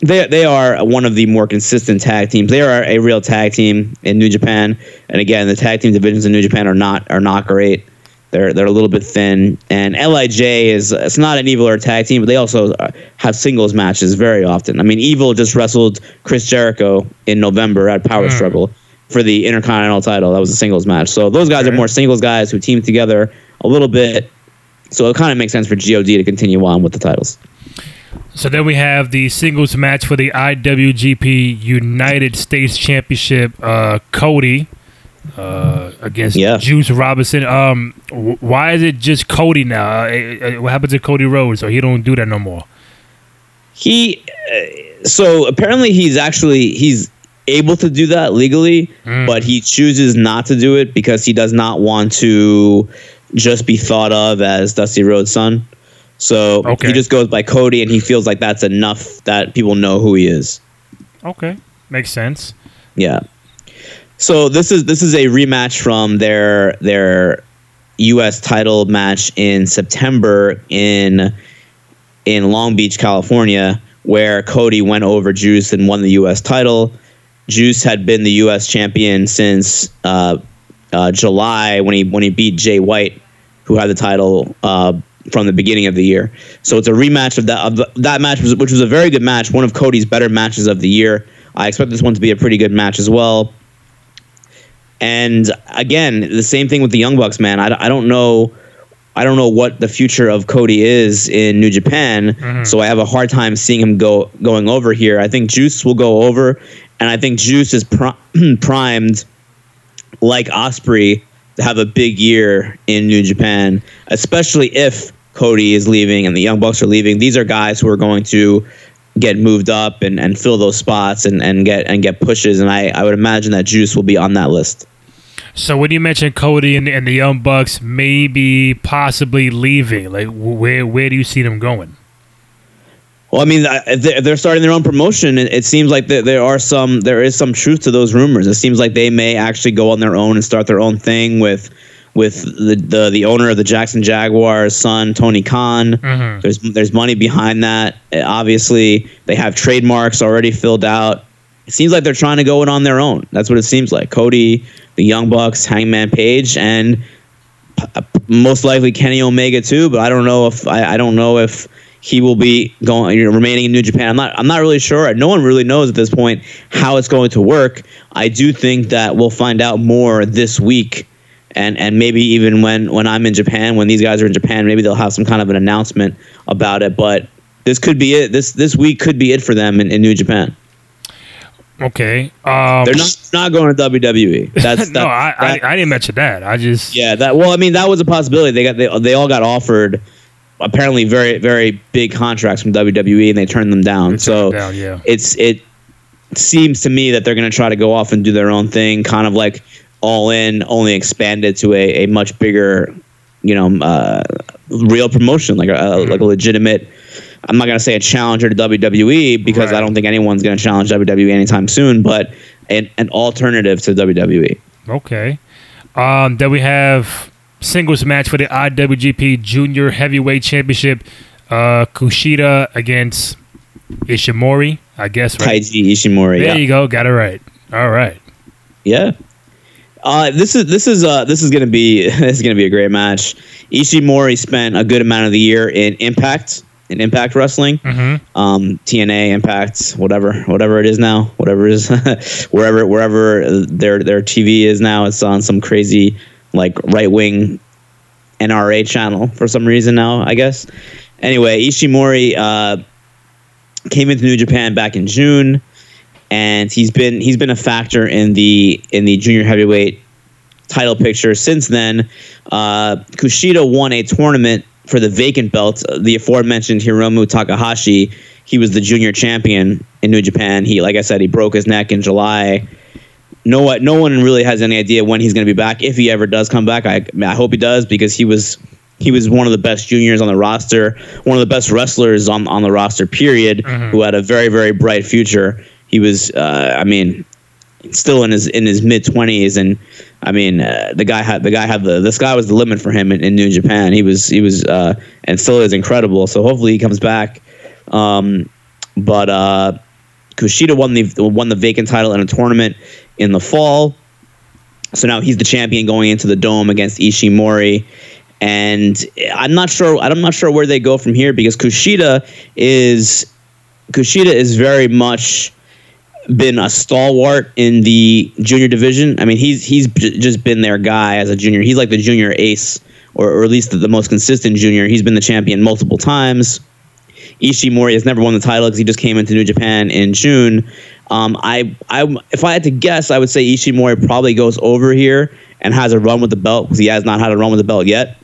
they they are one of the more consistent tag teams. They are a real tag team in New Japan, and again, the tag team divisions in New Japan are not are not great. They're they're a little bit thin, and L I J is it's not an Evil or a tag team, but they also have singles matches very often. I mean, Evil just wrestled Chris Jericho in November at Power mm. Struggle. For the Intercontinental title, that was a singles match. So those guys are more singles guys who team together a little bit. So it kind of makes sense for G O D to continue on with the titles. So then we have the singles match for the I W G P United States Championship. Uh, Cody uh, against yeah. Juice Robinson. Um, w- why is it just Cody now? Uh, what happened to Cody Rhodes? Or he don't do that no more. He uh, so apparently he's actually he's. able to do that legally, mm. but he chooses not to do it because he does not want to just be thought of as Dusty Rhodes' son. So okay. he just goes by Cody, and he feels like that's enough that people know who he is. Okay, makes sense. Yeah. So this is this is a rematch from their their U S title match in September in in Long Beach, California, where Cody went over Juice and won the U S title. Juice had been the U S champion since uh, uh, July when he when he beat Jay White, who had the title uh, from the beginning of the year. So it's a rematch of that of the, that match, was, which was a very good match, one of Cody's better matches of the year. I expect this one to be a pretty good match as well. And again, the same thing with the Young Bucks, man. I, I don't know. I don't know what the future of Cody is in New Japan, mm-hmm. so I have a hard time seeing him go going over here. I think Juice will go over, and I think Juice is prim- primed, like Ospreay, to have a big year in New Japan, especially if Cody is leaving and the Young Bucks are leaving. These are guys who are going to get moved up and, and fill those spots and, and get and get pushes, and I, I would imagine that Juice will be on that list. So when you mentioned Cody and, and the Young Bucks maybe possibly leaving, like where where do you see them going? Well, I mean, they're starting their own promotion. It seems like there are some there is some truth to those rumors. It seems like they may actually go on their own and start their own thing with with the the, the owner of the Jackson Jaguars' son, Tony Khan. Mm-hmm. There's there's money behind that. Obviously, they have trademarks already filled out. It seems like they're trying to go it on their own. That's what it seems like. Cody, the Young Bucks, Hangman Page, and p- most likely Kenny Omega too. But I don't know if I, I don't know if he will be going you know, remaining in New Japan. I'm not I'm not really sure. No one really knows at this point how it's going to work. I do think that we'll find out more this week, and and maybe even when when I'm in Japan, when these guys are in Japan, maybe they'll have some kind of an announcement about it. But this could be it. This this week could be it for them in, in New Japan. Okay, um, they're not not going to W W E. That's that, no, I, that, I I didn't mention that. I just yeah that well, I mean that was a possibility. They got they they all got offered apparently very very big contracts from W W E and they turned them down. So down, yeah. it's it seems to me that they're going to try to go off and do their own thing, kind of like All In, only expanded to a, a much bigger, you know, uh, real promotion, like a mm-hmm. like a legitimate. I'm not going to say a challenger to W W E because right. I don't think anyone's going to challenge W W E anytime soon, but an, an alternative to W W E. Okay. Um, then we have singles match for the I W G P Junior Heavyweight Championship. Uh, Kushida against Ishimori, I guess, right? Kaiji Ishimori, there yeah. you go. Got it right. All right. Yeah. Uh, this is this is uh, this is gonna be this is gonna be a great match. Ishimori spent a good amount of the year in Impact. In Impact Wrestling, mm-hmm. um, T N A, Impact, whatever, whatever it is now, whatever it is, wherever, wherever their their T V is now, it's on some crazy like right wing N R A channel for some reason now, I guess. Anyway, Ishimori uh, came into New Japan back in June, and he's been he's been a factor in the in the junior heavyweight title picture since then. Uh, Kushida won a tournament for the vacant belt. The aforementioned Hiromu Takahashi, he was the junior champion in New Japan. He, like I said, he broke his neck in July. No, no one really has any idea when he's going to be back, if he ever does come back. I, I hope he does, because he was he was one of the best juniors on the roster, one of the best wrestlers on, on the roster, period, mm-hmm. who had a very, very bright future. He was, uh, I mean, still in his in his mid twenties, and I mean, uh, the guy had the guy had the the sky was the limit for him in, in New Japan. He was he was uh, and still is incredible. So hopefully he comes back. Um, but uh, Kushida won the won the vacant title in a tournament in the fall, so now he's the champion going into the Dome against Ishimori. And I'm not sure I'm not sure where they go from here, because Kushida is Kushida is very much been a stalwart in the junior division. I mean, he's he's j- just been their guy as a junior. He's like the junior ace, or, or at least the, the most consistent junior. He's been the champion multiple times. Ishimori has never won the title because he just came into New Japan in June. Um, I, I, if I had to guess, I would say Ishimori probably goes over here and has a run with the belt, because he has not had a run with the belt yet.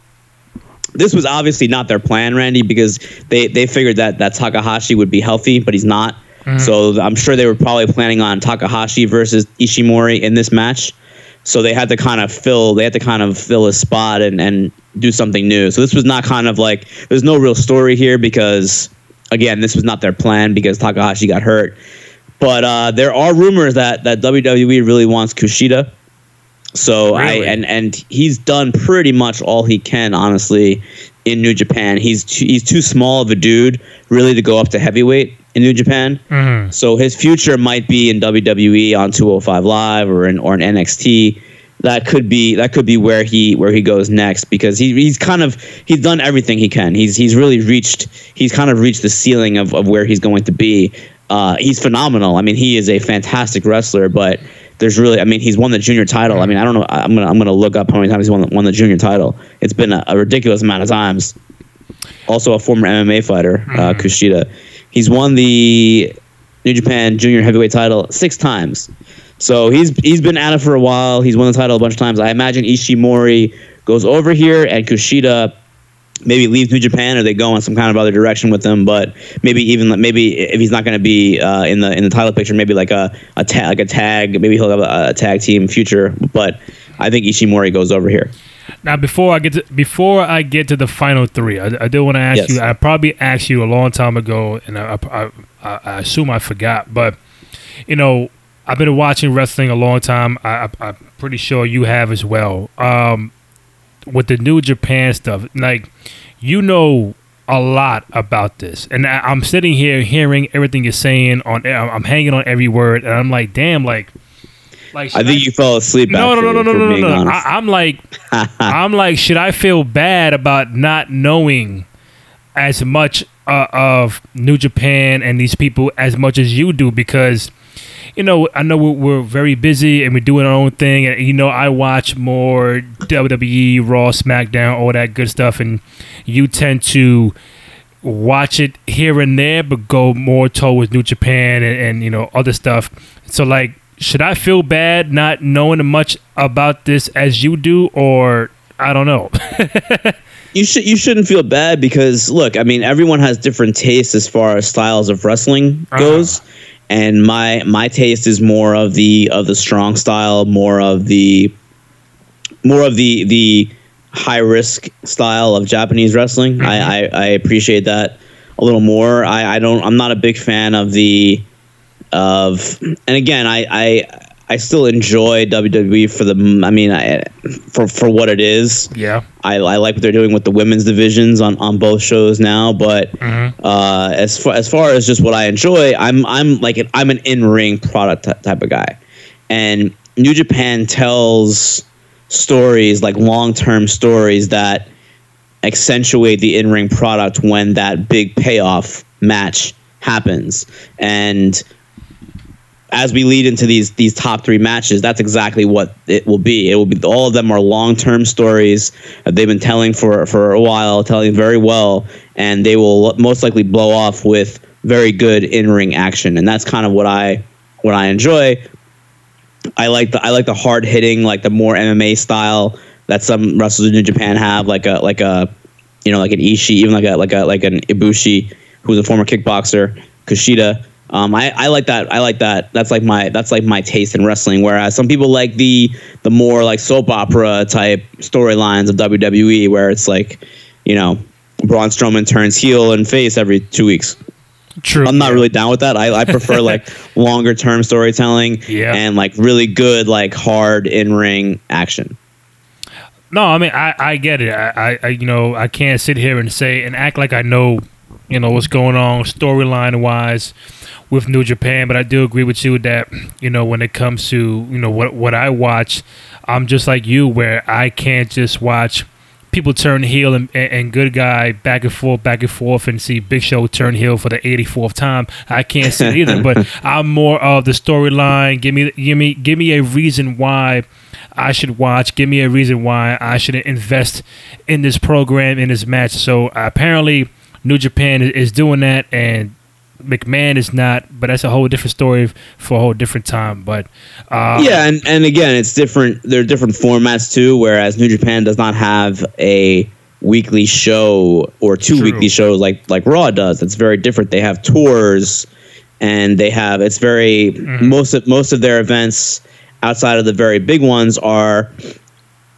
This was obviously not their plan, Randy, because they, they figured that, that Takahashi would be healthy, but he's not. Mm-hmm. So I'm sure they were probably planning on Takahashi versus Ishimori in this match. So they had to kind of fill they had to kind of fill a spot and, and do something new. So this was not kind of like there's no real story here, because again, this was not their plan because Takahashi got hurt. But uh, there are rumors that, that W W E really wants Kushida. So really? I and, and he's done pretty much all he can, honestly, in New Japan. He's too, he's too small of a dude really to go up to heavyweight in New Japan. Mm-hmm. So his future might be in W W E on two oh five Live or in or in N X T. That could be that could be where he where he goes next, because he he's kind of he's done everything he can. He's he's really reached he's kind of reached the ceiling of, of where he's going to be. Uh, he's phenomenal. I mean, he is a fantastic wrestler, but there's really, I mean, he's won the junior title. I mean, I don't know. I'm gonna I'm gonna look up how many times he's won the, won the junior title. It's been a, a ridiculous amount of times. Also, a former M M A fighter, uh, Kushida, he's won the New Japan Junior Heavyweight title six times. So he's he's been at it for a while. He's won the title a bunch of times. I imagine Ishimori goes over here and Kushida maybe leaves New Japan, or they go in some kind of other direction with them. But maybe even maybe if he's not going to be uh, in the in the title picture, maybe like a a ta- like a tag. Maybe he'll have a, a tag team future. But I think Ishimori goes over here. Now, before I get to, before I get to the final three, I, I do want to ask yes. you. I probably asked you a long time ago, and I I, I, I assume I forgot. But you know, I've been watching wrestling a long time. I, I, I'm pretty sure you have as well. Um, with the New Japan stuff, like, you know a lot about this, and I, I'm sitting here hearing everything you're saying on I'm hanging on every word, and I'm like, damn, like like I think I, you fell asleep no no no no no no no, no. I, I'm like I'm like should I feel bad about not knowing as much uh, of New Japan and these people as much as you do? Because you know, I know we're, we're very busy and we're doing our own thing. And, you know, I watch more W W E, Raw, SmackDown, all that good stuff. And you tend to watch it here and there, but go more towards New Japan and, and, you know, other stuff. So, like, should I feel bad not knowing much about this as you do? Or I don't know. You should you shouldn't feel bad, because, look, I mean, everyone has different tastes as far as styles of wrestling goes. Uh-huh. And my my taste is more of the of the strong style, more of the more of the the high risk style of Japanese wrestling. Mm-hmm. I, I, I appreciate that a little more. I, I don't I'm not a big fan of the of and again I, I I still enjoy W W E for the I mean I for for what it is. Yeah. I, I like what they're doing with the women's divisions on, on both shows now, but mm-hmm. uh, as far as far as just what I enjoy, I'm I'm like an, I'm an in-ring product t- type of guy. And New Japan tells stories, like long-term stories that accentuate the in-ring product when that big payoff match happens. And as we lead into these these top three matches, that's exactly what it will be. It will be all of them are long term stories that they've been telling for, for a while, telling very well, and they will most likely blow off with very good in ring action, and that's kind of what I what I enjoy. I like the I like the hard hitting, like the more M M A style that some wrestlers in New Japan have, like a like a you know like an Ishii, even like a like a like an Ibushi, who's a former kickboxer, Kushida. Um, I, I like that. I like that. That's like my that's like my taste in wrestling. Whereas some people like the the more like soap opera type storylines of W W E, where it's like, you know, Braun Strowman turns heel and face every two weeks. True. I'm not really down with that. I, I prefer like longer term storytelling yeah. and like really good, like hard in ring action. No, I mean, I, I get it. I, I, you know, I can't sit here and say and act like I know, you know, what's going on storyline wise with New Japan. But I do agree with you that, you know, when it comes to, you know, what, what I watch, I'm just like you, where I can't just watch people turn heel and, and good guy back and forth, back and forth, and see Big Show turn heel for the eighty-fourth time. I can't see it either, but I'm more of the storyline. Give me, give me, give me a reason why I should watch. Give me a reason why I should invest in this program, in this match. So uh, apparently New Japan is doing that, and McMahon is not, but that's a whole different story for a whole different time. But uh, yeah, and, and again, it's different. There are different formats too. Whereas New Japan does not have a weekly show or two true. weekly shows like like Raw does. It's very different. They have tours, and they have it's very mm-hmm. most of most of their events outside of the very big ones are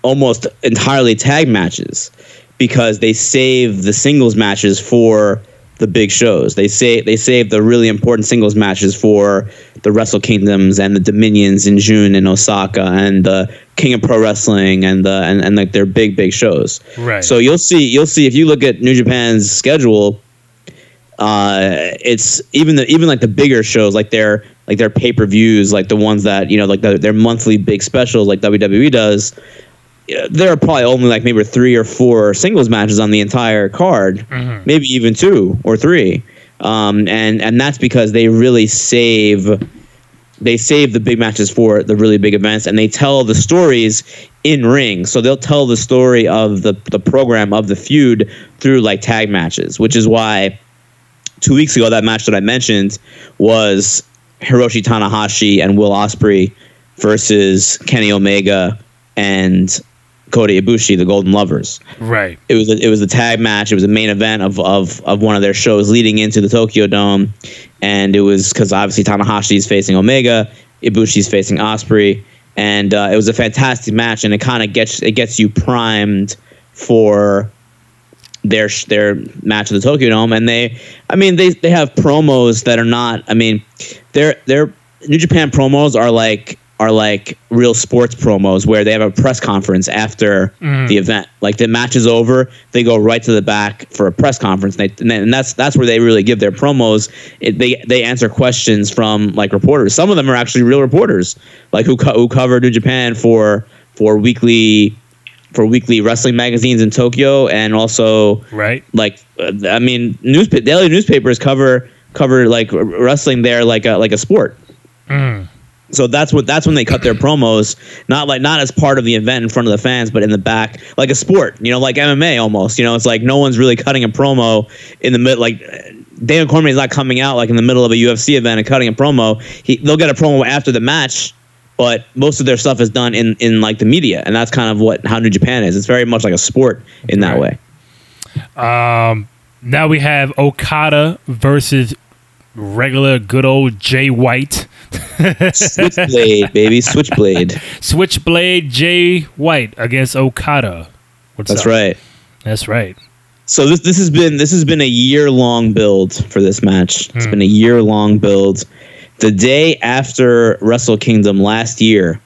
almost entirely tag matches, because they save the singles matches for the big shows. They say they save the really important singles matches for the Wrestle Kingdoms and the Dominions in June in Osaka, and the King of Pro Wrestling, and the and, and like their big big shows. Right. So you'll see you'll see if you look at New Japan's schedule, uh, it's even the even like the bigger shows, like their like their pay per views, like the ones that you know like the, their monthly big specials, like W W E does. There are probably only like maybe three or four singles matches on the entire card, mm-hmm. maybe even two or three, um, and and that's because they really save they save the big matches for the really big events, and they tell the stories in ring. So they'll tell the story of the the program of the feud through like tag matches, which is why two weeks ago that match that I mentioned was Hiroshi Tanahashi and Will Ospreay versus Kenny Omega and Kota Ibushi, the Golden Lovers. Right. It was a, it was a tag match. It was a main event of of of one of their shows leading into the Tokyo Dome, and it was because obviously Tanahashi is facing Omega, Ibushi's facing Ospreay, and uh, it was a fantastic match, and it kind of gets it gets you primed for their their match of the Tokyo Dome. And they, I mean, they they have promos that are not. I mean, their their New Japan promos are like. are like real sports promos where they have a press conference after mm. the event. Like the match is over, they go right to the back for a press conference. And, they, and, then, and that's that's where they really give their promos. It, they they answer questions from like reporters. Some of them are actually real reporters, like who co- who cover New Japan for for weekly for weekly wrestling magazines in Tokyo, and also right like I mean newspa- daily newspapers cover cover like wrestling there like a like a sport. Mm. So that's what that's when they cut their promos, not like not as part of the event in front of the fans, but in the back, like a sport, you know, like M M A almost. You know, it's like no one's really cutting a promo in the middle. Like Dan Cormier's not coming out like in the middle of a U F C event and cutting a promo. He they'll get a promo after the match, but most of their stuff is done in in like the media, and that's kind of what how New Japan is. It's very much like a sport in that right. way. Um, now we have Okada versus regular good old Jay White. Switchblade, baby. Switchblade. Switchblade Jay White against Okada. What's That's up? right. That's right. So this this has been this has been a year long build for this match. It's mm. been a year long build. The day after Wrestle Kingdom last year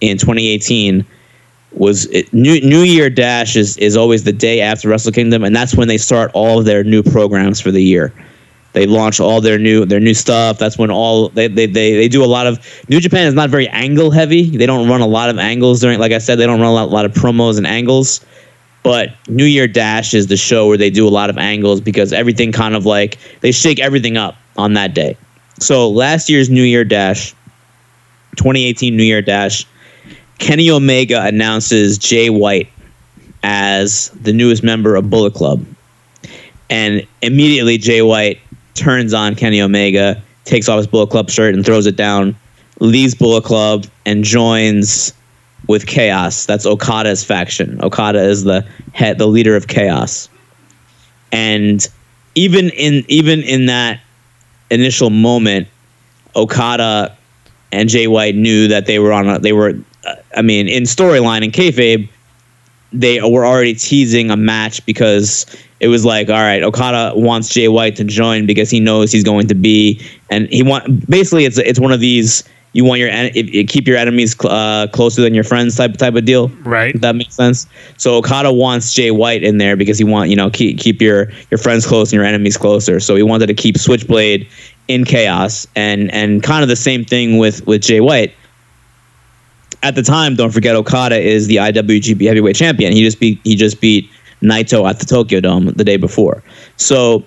in twenty eighteen was it, New New Year Dash is, is always the day after Wrestle Kingdom, and that's when they start all of their new programs for the year. They launch all their new their new stuff. That's when all they, they they they do a lot of. New Japan is not very angle heavy. They don't run a lot of angles during. Like I said, they don't run a lot, a lot of promos and angles. But New Year Dash is the show where they do a lot of angles because everything kind of like they shake everything up on that day. So last year's New Year Dash, twenty eighteen New Year Dash, Kenny Omega announces Jay White as the newest member of Bullet Club, and immediately Jay White turns on Kenny Omega, takes off his Bullet Club shirt and throws it down leaves Bullet Club and joins with Chaos. That's Okada's faction. Okada is the head, the leader of Chaos. And even in even in that initial moment, Okada and Jay White knew that they were on. A, they were, uh, I mean, in storyline and kayfabe, they were already teasing a match because it was like, all right, Okada wants Jay White to join because he knows he's going to be, and he want. Basically, it's it's one of these. You want your en- it, it keep your enemies cl- uh, closer than your friends type type of deal, right? If that makes sense. So Okada wants Jay White in there because he want you know keep keep your your friends close and your enemies closer. So he wanted to keep Switchblade in Chaos, and and kind of the same thing with with Jay White. At the time, don't forget Okada is the I W G P Heavyweight Champion. He just beat he just beat Naito at the Tokyo Dome the day before. So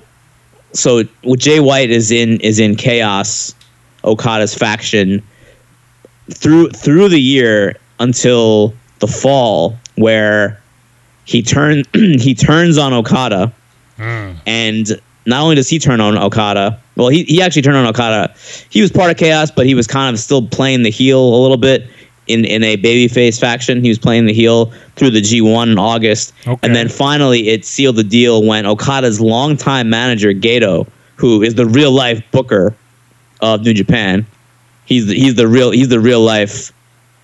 so Jay White is in is in Chaos, Okada's faction. Through through the year until the fall, where he turn he turns on Okada, mm. and not only does he turn on Okada, well, he, he actually turned on Okada. He was part of Chaos, but he was kind of still playing the heel a little bit in in a babyface faction. He was playing the heel through the G one in August, okay. and then finally it sealed the deal when Okada's longtime manager Gedo, who is the real life booker of New Japan. He's the, he's the real he's the real life,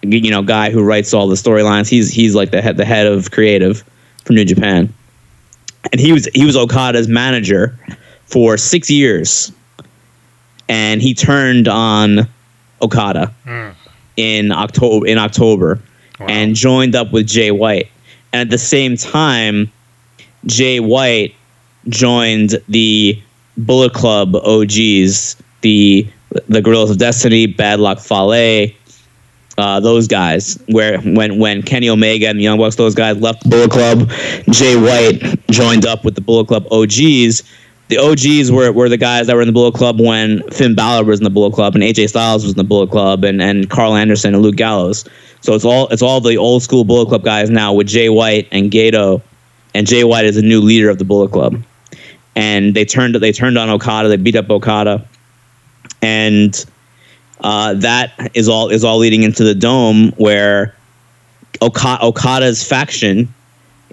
you know, guy who writes all the storylines. He's he's like the head the head of creative for New Japan, and he was he was Okada's manager for six years, and he turned on Okada mm. in October in October, wow. and joined up with Jay White, and at the same time, Jay White joined the Bullet Club O Gs, the The Guerrillas of Destiny, Bad Luck Fale, uh, those guys. Where when when Kenny Omega and the Young Bucks, those guys left Bullet Club, Jay White joined up with the Bullet Club O Gs. The O Gs were were the guys that were in the Bullet Club when Finn Balor was in the Bullet Club and A J Styles was in the Bullet Club and and Carl Anderson and Luke Gallows. So it's all it's all the old school Bullet Club guys now with Jay White and Gedo, and Jay White is the new leader of the Bullet Club. And they turned they turned on Okada. They beat up Okada. And uh, that is all is all leading into the Dome, where Oka- Okada's faction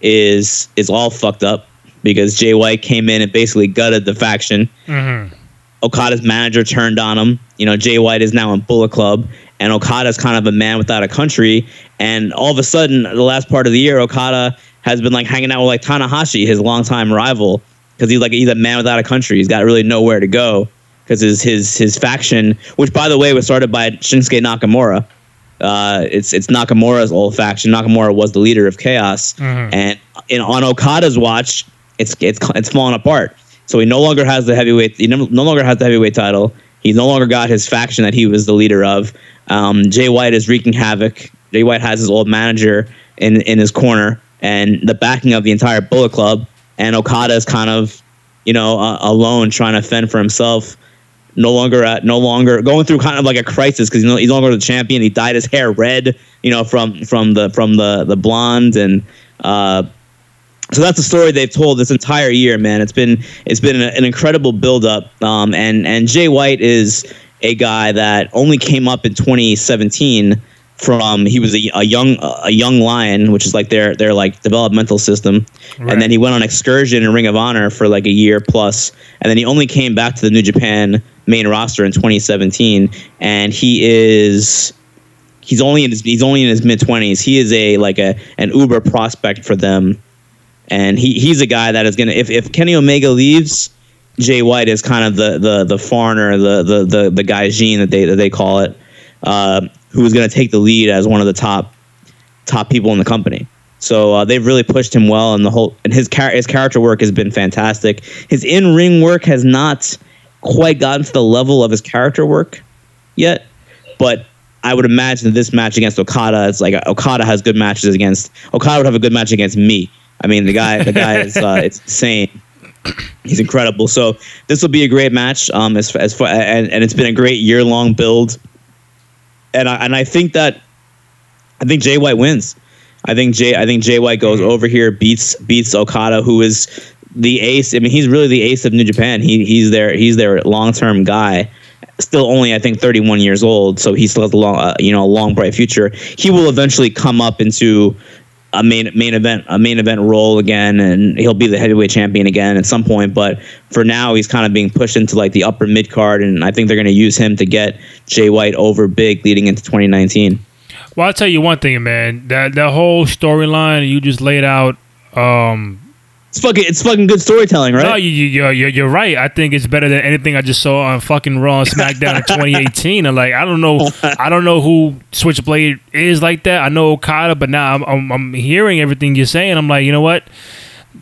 is is all fucked up because Jay White came in and basically gutted the faction. Mm-hmm. Okada's manager turned on him. You know, Jay White is now in Bullet Club, and Okada's kind of a man without a country. And all of a sudden, the last part of the year, Okada has been like hanging out with like Tanahashi, his longtime rival, because he's like he's a man without a country. He's got really nowhere to go. Because his, his his faction, which by the way was started by Shinsuke Nakamura, uh, it's it's Nakamura's old faction. Nakamura was the leader of Chaos, mm-hmm. and in on Okada's watch, it's it's it's falling apart. So he no longer has the heavyweight. He no, no longer has the heavyweight title. He's no longer got his faction that he was the leader of. Um, Jay White is wreaking havoc. Jay White has his old manager in in his corner, and the backing of the entire Bullet Club. And Okada is kind of, you know, uh, alone trying to fend for himself. No longer, uh, no longer going thugh kind of like a crisis because you know he's no longer the champion. He dyed his hair red, you know, from from the from the the blonde, and uh, so that's the story they've told this entire year, man. It's been it's been an, an incredible buildup, um, and and Jay White is a guy that only came up in twenty seventeen from he was a, a young a young lion, which is like their their like developmental system, right. And then he went on excursion in Ring of Honor for like a year plus, and then he only came back to the New Japan main roster in twenty seventeen, and he is he's only in his he's only in his mid twenties. He is a like a an uber prospect for them, and he he's a guy that is gonna if, if Kenny Omega leaves, Jay White is kind of the the the foreigner, the the the, the gaijin that they that they call it, uh, who is gonna take the lead as one of the top top people in the company. So uh, they've really pushed him well, and the whole and his char- his character work has been fantastic. His in ring work has not quite gotten to the level of his character work yet, but I would imagine that this match against Okada, it's like Okada has good matches against Okada would have a good match against me. I mean, the guy, the guy is uh, it's insane. He's incredible. So this will be a great match. Um, as as far, and and it's been a great year long build. And I and I think that I think Jay White wins. I think Jay I think Jay White goes mm-hmm. over here, beats beats Okada, who is the ace. I mean, he's really the ace of New Japan. He he's their he's their long term guy, still only, I think, thirty-one years old, so he still has a long, uh, you know, a long, bright future. He will eventually come up into a main main event a main event role again, and he'll be the heavyweight champion again at some point. But for now, he's kind of being pushed into like the upper mid card, and I think they're going to use him to get Jay White over big leading into twenty nineteen. Well, I'll tell you one thing, man. That that whole storyline you just laid out. Um, It's fucking, it's fucking good storytelling, right? No, you, you, you're, you're right. I think it's better than anything I just saw on fucking Raw and SmackDown in twenty eighteen. And like, I don't know, I don't know who Switchblade is like that. I know Okada, but now I'm, I'm, I'm hearing everything you're saying. I'm like, you know what?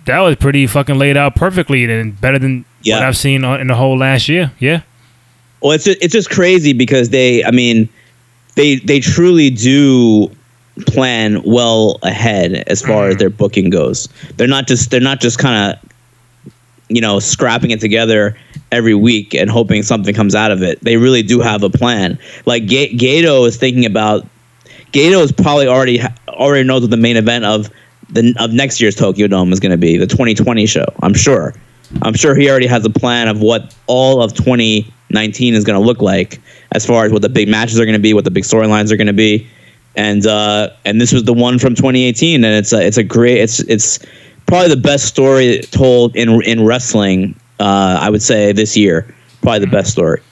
That was pretty fucking laid out perfectly, and better than yeah. what I've seen in the whole last year. Yeah. Well, it's just, it's just crazy because they, I mean, they they truly do plan well ahead as far as their booking goes. They're not just they're not just kind of, you know, scrapping it together every week and hoping something comes out of it. They really do have a plan. Like G- Gato is thinking about. Gato is probably already already knows what the main event of the of next year's Tokyo Dome is going to be, the twenty twenty show. I'm sure. I'm sure he already has a plan of what all of twenty nineteen is going to look like as far as what the big matches are going to be, what the big storylines are going to be. And uh, and this was the one from twenty eighteen, and it's a, it's a great it's it's probably the best story told in in wrestling. Uh, I would say this year, probably the best story.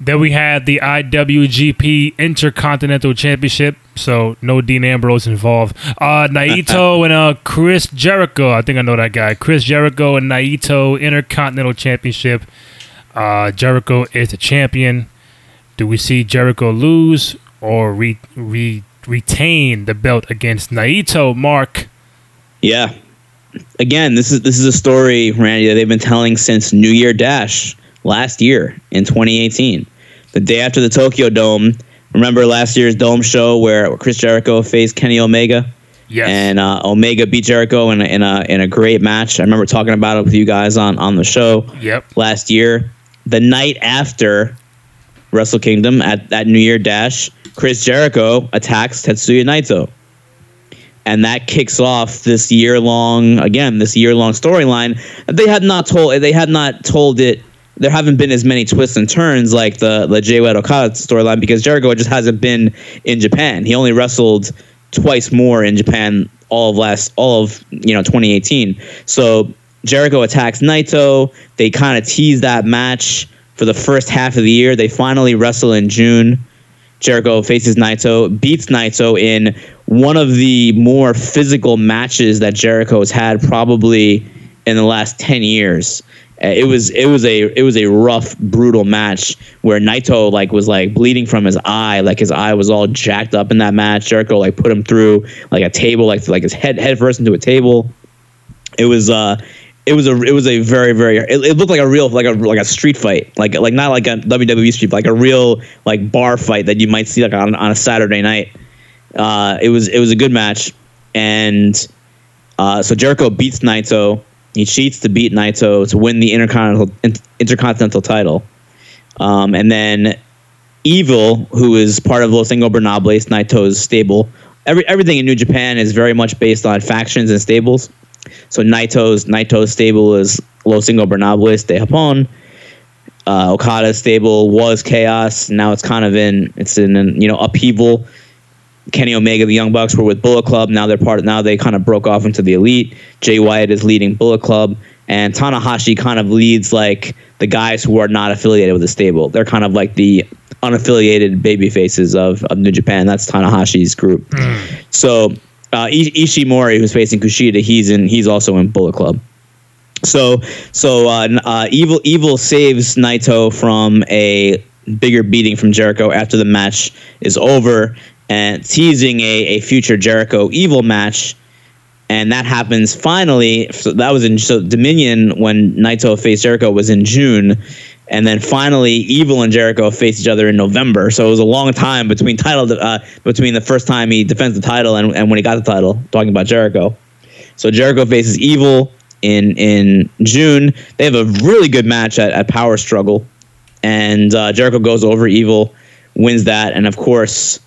Then we had the I W G P Intercontinental Championship, so no Dean Ambrose involved. Uh, Naito and uh, Chris Jericho. I think I know that guy. Chris Jericho and Naito Intercontinental Championship. Uh, Jericho is the champion. Do we see Jericho lose or re, re retain the belt against Naito, Mark? Yeah. Again, this is this is a story, Randy, that they've been telling since New Year Dash last year in twenty eighteen. The day after the Tokyo Dome. Remember last year's Dome show where Chris Jericho faced Kenny Omega? Yes. And uh, Omega beat Jericho in a, in a in a great match. I remember talking about it with you guys on, on the show yep. last year. The night after Wrestle Kingdom at, at New Year Dash, Chris Jericho attacks Tetsuya Naito. And that kicks off this year-long, again, this year-long storyline. They had not told they had not told it. There haven't been as many twists and turns like the, the Jay White Okada storyline because Jericho just hasn't been in Japan. He only wrestled twice more in Japan all of last all of, you know, twenty eighteen. So Jericho attacks Naito. They kind of tease that match for the first half of the year. They finally wrestle in June. Jericho faces Naito, beats Naito in one of the more physical matches that Jericho has had probably in the last ten years. It was it was a it was a rough, brutal match where Naito like was like bleeding from his eye, like his eye was all jacked up in that match. Jericho like put him through like a table, like like his head head first into a table. It was uh it was a it was a very very it, it looked like a real like a like a street fight, like like not like a W W E street, like a real like bar fight that you might see like on on a Saturday night. Uh, it was it was a good match, and uh, so Jericho beats Naito. He cheats to beat Naito to win the Intercontinental Intercontinental title. Um, and then Evil, who is part of Los Ingobernables, Naito's stable. Every, everything in New Japan is very much based on factions and stables. So Naito's Naito's stable is Los Ingobernables de Japón. Uh, Okada's stable was Chaos. Now it's kind of in it's in an, you know upheaval. Kenny Omega, the Young Bucks were with Bullet Club. Now they're part of, now they kind of broke off into the Elite. Jay White is leading Bullet Club, and Tanahashi kind of leads like the guys who are not affiliated with the stable. They're kind of like the unaffiliated baby faces of, of New Japan. That's Tanahashi's group. Mm. So uh, Ishimori, who's facing Kushida, he's in he's also in Bullet Club. So so uh, uh, Evil Evil saves Naito from a bigger beating from Jericho after the match is over, and teasing a, a future Jericho Evil match, and that happens finally. So that was in so Dominion when Naito faced Jericho was in June, and then finally Evil and Jericho faced each other in November. So it was a long time between title uh, between the first time he defends the title and, and when he got the title. Talking about Jericho, so Jericho faces Evil in in June. They have a really good match at, at Power Struggle, and uh, Jericho goes over Evil, wins that, and of course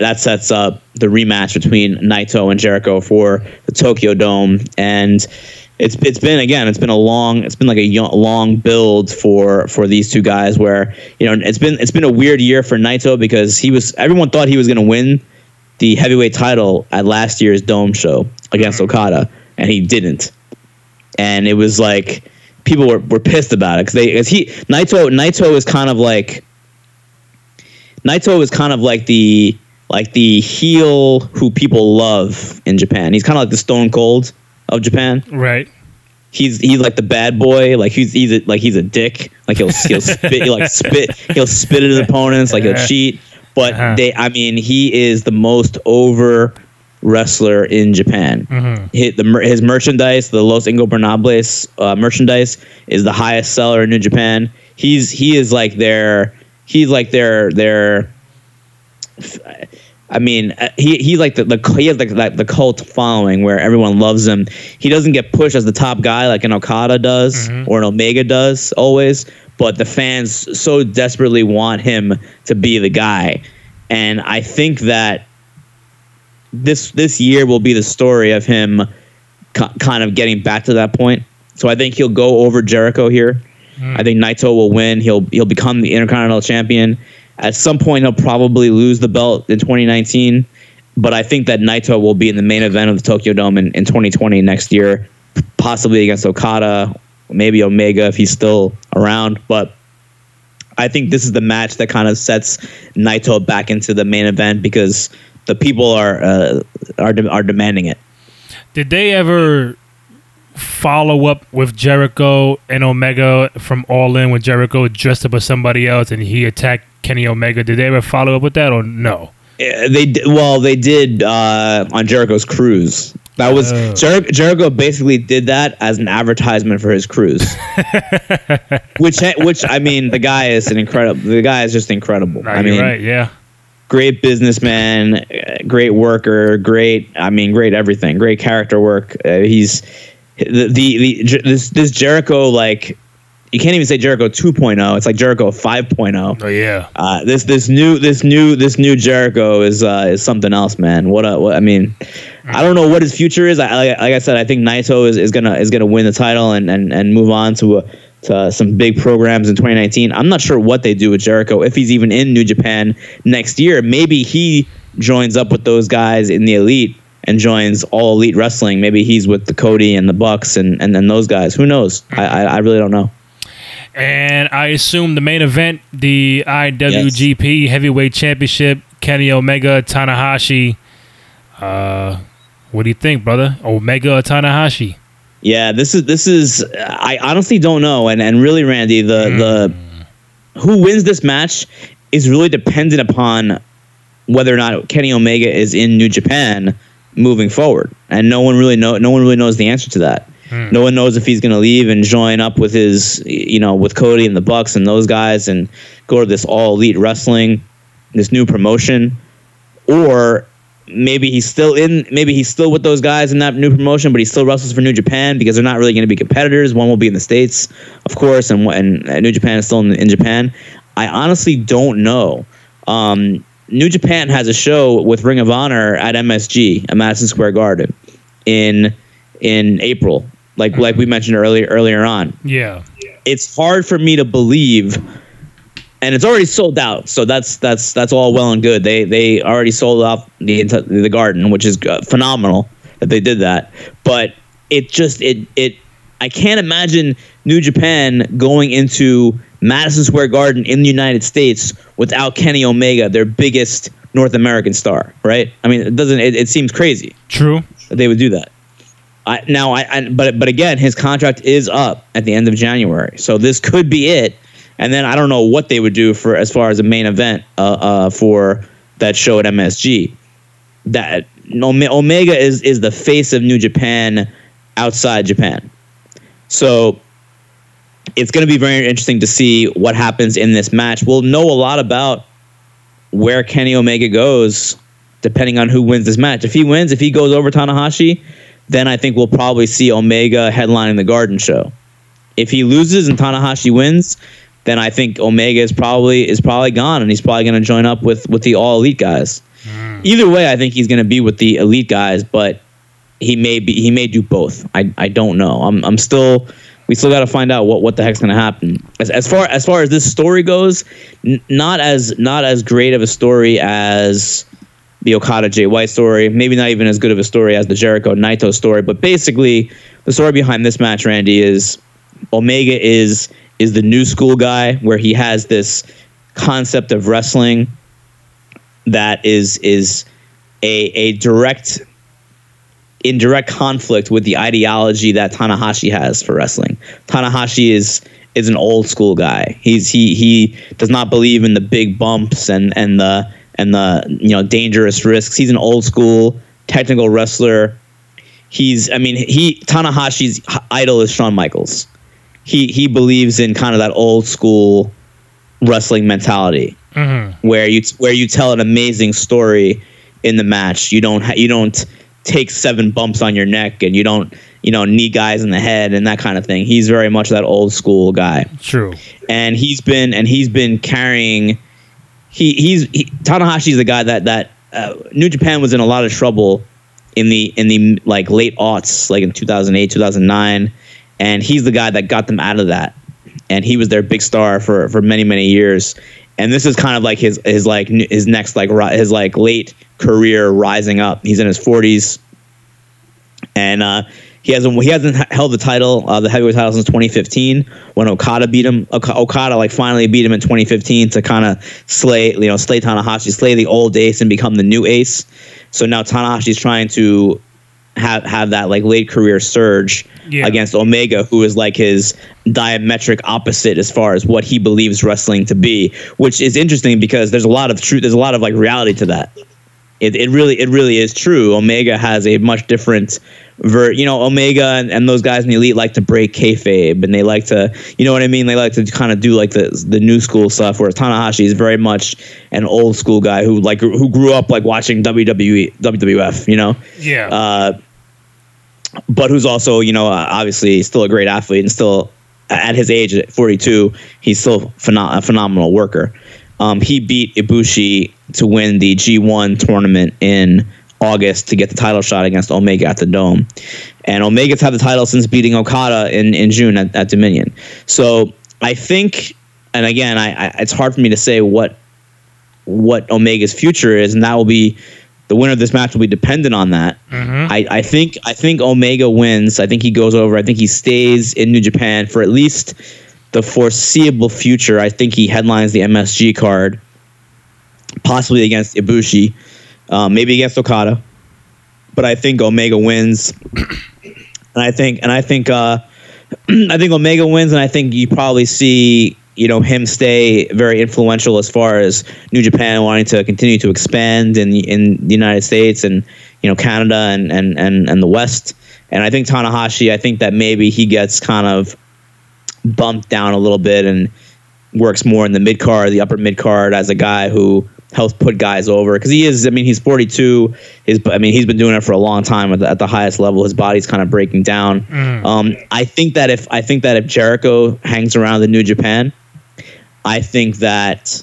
that sets up the rematch between Naito and Jericho for the Tokyo Dome. And it's it's been again it's been a long it's been like a young, long build for for these two guys, where, you know, it's been it's been a weird year for Naito because he was everyone thought he was going to win the heavyweight title at last year's Dome show against Okada, and he didn't, and it was like people were, were pissed about it because they cause he Naito Naito is kind of like Naito is kind of like the like the heel who people love in Japan. He's kind of like the Stone Cold of Japan, right? He's he's like the bad boy, like he's he's a, like he's a dick, like he'll he'll spit, he'll like spit, he'll spit at his opponents, like he'll cheat. But uh-huh. they, I mean, he is the most over wrestler in Japan. Mm-hmm. His, the, his merchandise, the Los Ingobernables uh, merchandise, is the highest seller in New Japan. He's he is like their he's like their their. I mean, he he's like the, the he has like the, the cult following where everyone loves him. He doesn't get pushed as the top guy like an Okada does mm-hmm. or an Omega does always, but the fans so desperately want him to be the guy. And I think that this this year will be the story of him co- kind of getting back to that point. So I think he'll go over Jericho here. Mm. I think Naito will win. He'll he'll become the Intercontinental Champion. At some point, he'll probably lose the belt in twenty nineteen, but I think that Naito will be in the main event of the Tokyo Dome in, in twenty twenty next year, possibly against Okada, maybe Omega if he's still around. But I think this is the match that kind of sets Naito back into the main event because the people are uh, are de- are demanding it. Did they ever follow up with Jericho and Omega from All In when Jericho dressed up as somebody else and he attacked Kenny Omega? Did they ever follow up with that or no? Yeah, they well, they did uh, on Jericho's cruise. That was oh. Jer- Jericho basically did that as an advertisement for his cruise, which which I mean, the guy is an incredible. The guy is just incredible. Right, I mean, right, yeah, great businessman, great worker, great. I mean, great everything, great character work. Uh, he's the, the the this this Jericho like. You can't even say Jericho two point oh. It's like Jericho five point oh. Oh yeah. Uh, this this new this new this new Jericho is uh, is something else, man. What, a, what I mean, I don't know what his future is. I, like, like I said, I think Naito is, is gonna is gonna win the title and, and, and move on to a, to some big programs in twenty nineteen. I'm not sure what they do with Jericho if he's even in New Japan next year. Maybe he joins up with those guys in the Elite and joins All Elite Wrestling. Maybe he's with the Cody and the Bucks and and, and those guys. Who knows? I, I I really don't know. And I assume the main event, the I W G P yes. Heavyweight Championship, Kenny Omega, Tanahashi. Uh, what do you think, brother? Omega or Tanahashi? Yeah, this is this is. I honestly don't know, and and really, Randy, the mm. the who wins this match is really dependent upon whether or not Kenny Omega is in New Japan moving forward, and no one really know no one really knows the answer to that. Mm. No one knows if he's going to leave and join up with his, you know, with Cody and the Bucks and those guys and go to this All Elite Wrestling, this new promotion, or maybe he's still in, maybe he's still with those guys in that new promotion, but he still wrestles for New Japan because they're not really going to be competitors. One will be in the States, of course, and and, and New Japan is still in, in Japan. I honestly don't know. Um, New Japan has a show with Ring of Honor at M S G, at Madison Square Garden, in in April. Like like we mentioned earlier earlier on. Yeah. It's hard for me to believe, and it's already sold out. So that's that's that's all well and good. They they already sold out the the garden, which is phenomenal that they did that. But it just it it I can't imagine New Japan going into Madison Square Garden in the United States without Kenny Omega, their biggest North American star, right? I mean, it doesn't it, it seems crazy. True. That they would do that. I, now, I, I but but again, his contract is up at the end of January, so this could be it. And then I don't know what they would do for as far as a main event uh, uh, for that show at M S G. That Omega is is the face of New Japan outside Japan, so it's going to be very interesting to see what happens in this match. We'll know a lot about where Kenny Omega goes depending on who wins this match. If he wins, if he goes over Tanahashi, then I think we'll probably see Omega headlining the Garden show. If he loses and Tanahashi wins, then I think Omega is probably is probably gone, and he's probably going to join up with, with the All Elite guys. Mm. Either way, I think he's going to be with the Elite guys, but he may be he may do both. I I don't know. I'm I'm still we still got to find out what, what the heck's gonna happen. As as far as far as this story goes, n- not as not as great of a story as the Okada Jay White story. Maybe not even as good of a story as the Jericho Naito story. But basically, the story behind this match, Randy, is Omega is is the new school guy where he has this concept of wrestling that is is a a direct. in direct conflict with the ideology that Tanahashi has for wrestling. Tanahashi is is an old school guy. He's he he does not believe in the big bumps and and the and the you know dangerous risks. He's an old school technical wrestler. He's I mean he Tanahashi's idol is Shawn Michaels. He he believes in kind of that old school wrestling mentality mm-hmm. where you where you tell an amazing story in the match. You don't ha- you don't take seven bumps on your neck and you don't, you know, knee guys in the head and that kind of thing. He's very much that old school guy. True. And he's been, and he's been carrying, he, he's, he, Tanahashi's the guy that, that uh, New Japan was in a lot of trouble in the, in the like late aughts, like in two thousand eight, two thousand nine. And he's the guy that got them out of that. And he was their big star for, for many, many years. And this is kind of like his his like his next like ri- his like late career rising up. He's in his forties, and uh, he hasn't he hasn't held the title, uh, the heavyweight title, since twenty fifteen when Okada beat him. Ok- Okada like finally beat him in twenty fifteen to kind of slay you know slay Tanahashi, slay the old ace and become the new ace. So now Tanahashi's trying to have have that like late career surge yeah. against Omega, who is like his diametric opposite as far as what he believes wrestling to be, which is interesting because there's a lot of truth, there's a lot of like reality to that. It it really it really is true. Omega has a much different ver you know, Omega and, and those guys in the Elite like to break kayfabe and they like to you know what I mean? They like to kind of do like the the new school stuff, whereas Tanahashi is very much an old school guy who like who grew up like watching W W E W W F, you know? Yeah. Uh but who's also, you know, uh, obviously still a great athlete and still at his age at forty-two, he's still phenom- a phenomenal worker. Um, he beat Ibushi to win the G one tournament in August to get the title shot against Omega at the Dome. And Omega's had the title since beating Okada in, in June at, at Dominion. So I think, and again, I, I it's hard for me to say what what Omega's future is, and that will be the winner of this match will be dependent on that. Mm-hmm. I, I think I think Omega wins. I think he goes over. I think he stays in New Japan for at least the foreseeable future. I think he headlines the M S G card, possibly against Ibushi, uh, maybe against Okada. But I think Omega wins, and I think and I think uh, I think Omega wins, and I think you probably see. You know, him stay very influential as far as New Japan wanting to continue to expand in in the United States and, you know, Canada and, and, and, and the West. And I think Tanahashi, I think that maybe he gets kind of bumped down a little bit and works more in the mid card, the upper mid card, as a guy who helps put guys over. Because he is, I mean, he's forty-two. His, I mean, he's been doing it for a long time at the, at the highest level. His body's kind of breaking down. Mm. Um, I think that if I think that if Jericho hangs around the New Japan, I think that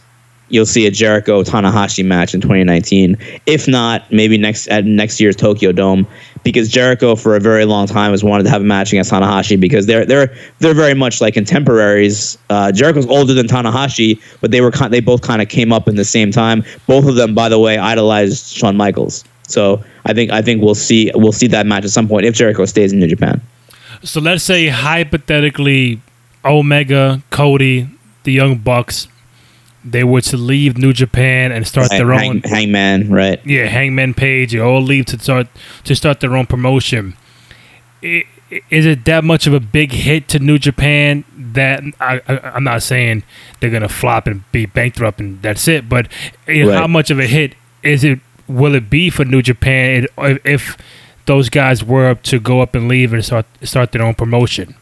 you'll see a Jericho Tanahashi match in twenty nineteen. If not, maybe next at next year's Tokyo Dome, because Jericho for a very long time has wanted to have a match against Tanahashi because they're they're they're very much like contemporaries. Uh, Jericho's older than Tanahashi, but they were they both kind of came up in the same time. Both of them, by the way, idolized Shawn Michaels. So I think I think we'll see we'll see that match at some point if Jericho stays in New Japan. So let's say hypothetically, Omega, Cody, the Young Bucks, they were to leave New Japan and start right, their hang, own Hangman, right? Yeah, Hangman Page. They all leave to start to start their own promotion. It, is it that much of a big hit to New Japan that I, I, I'm not saying they're gonna flop and be bankrupt and that's it? But you know, right. How much of a hit is it? Will it be for New Japan if those guys were to go up and leave and start start their own promotion?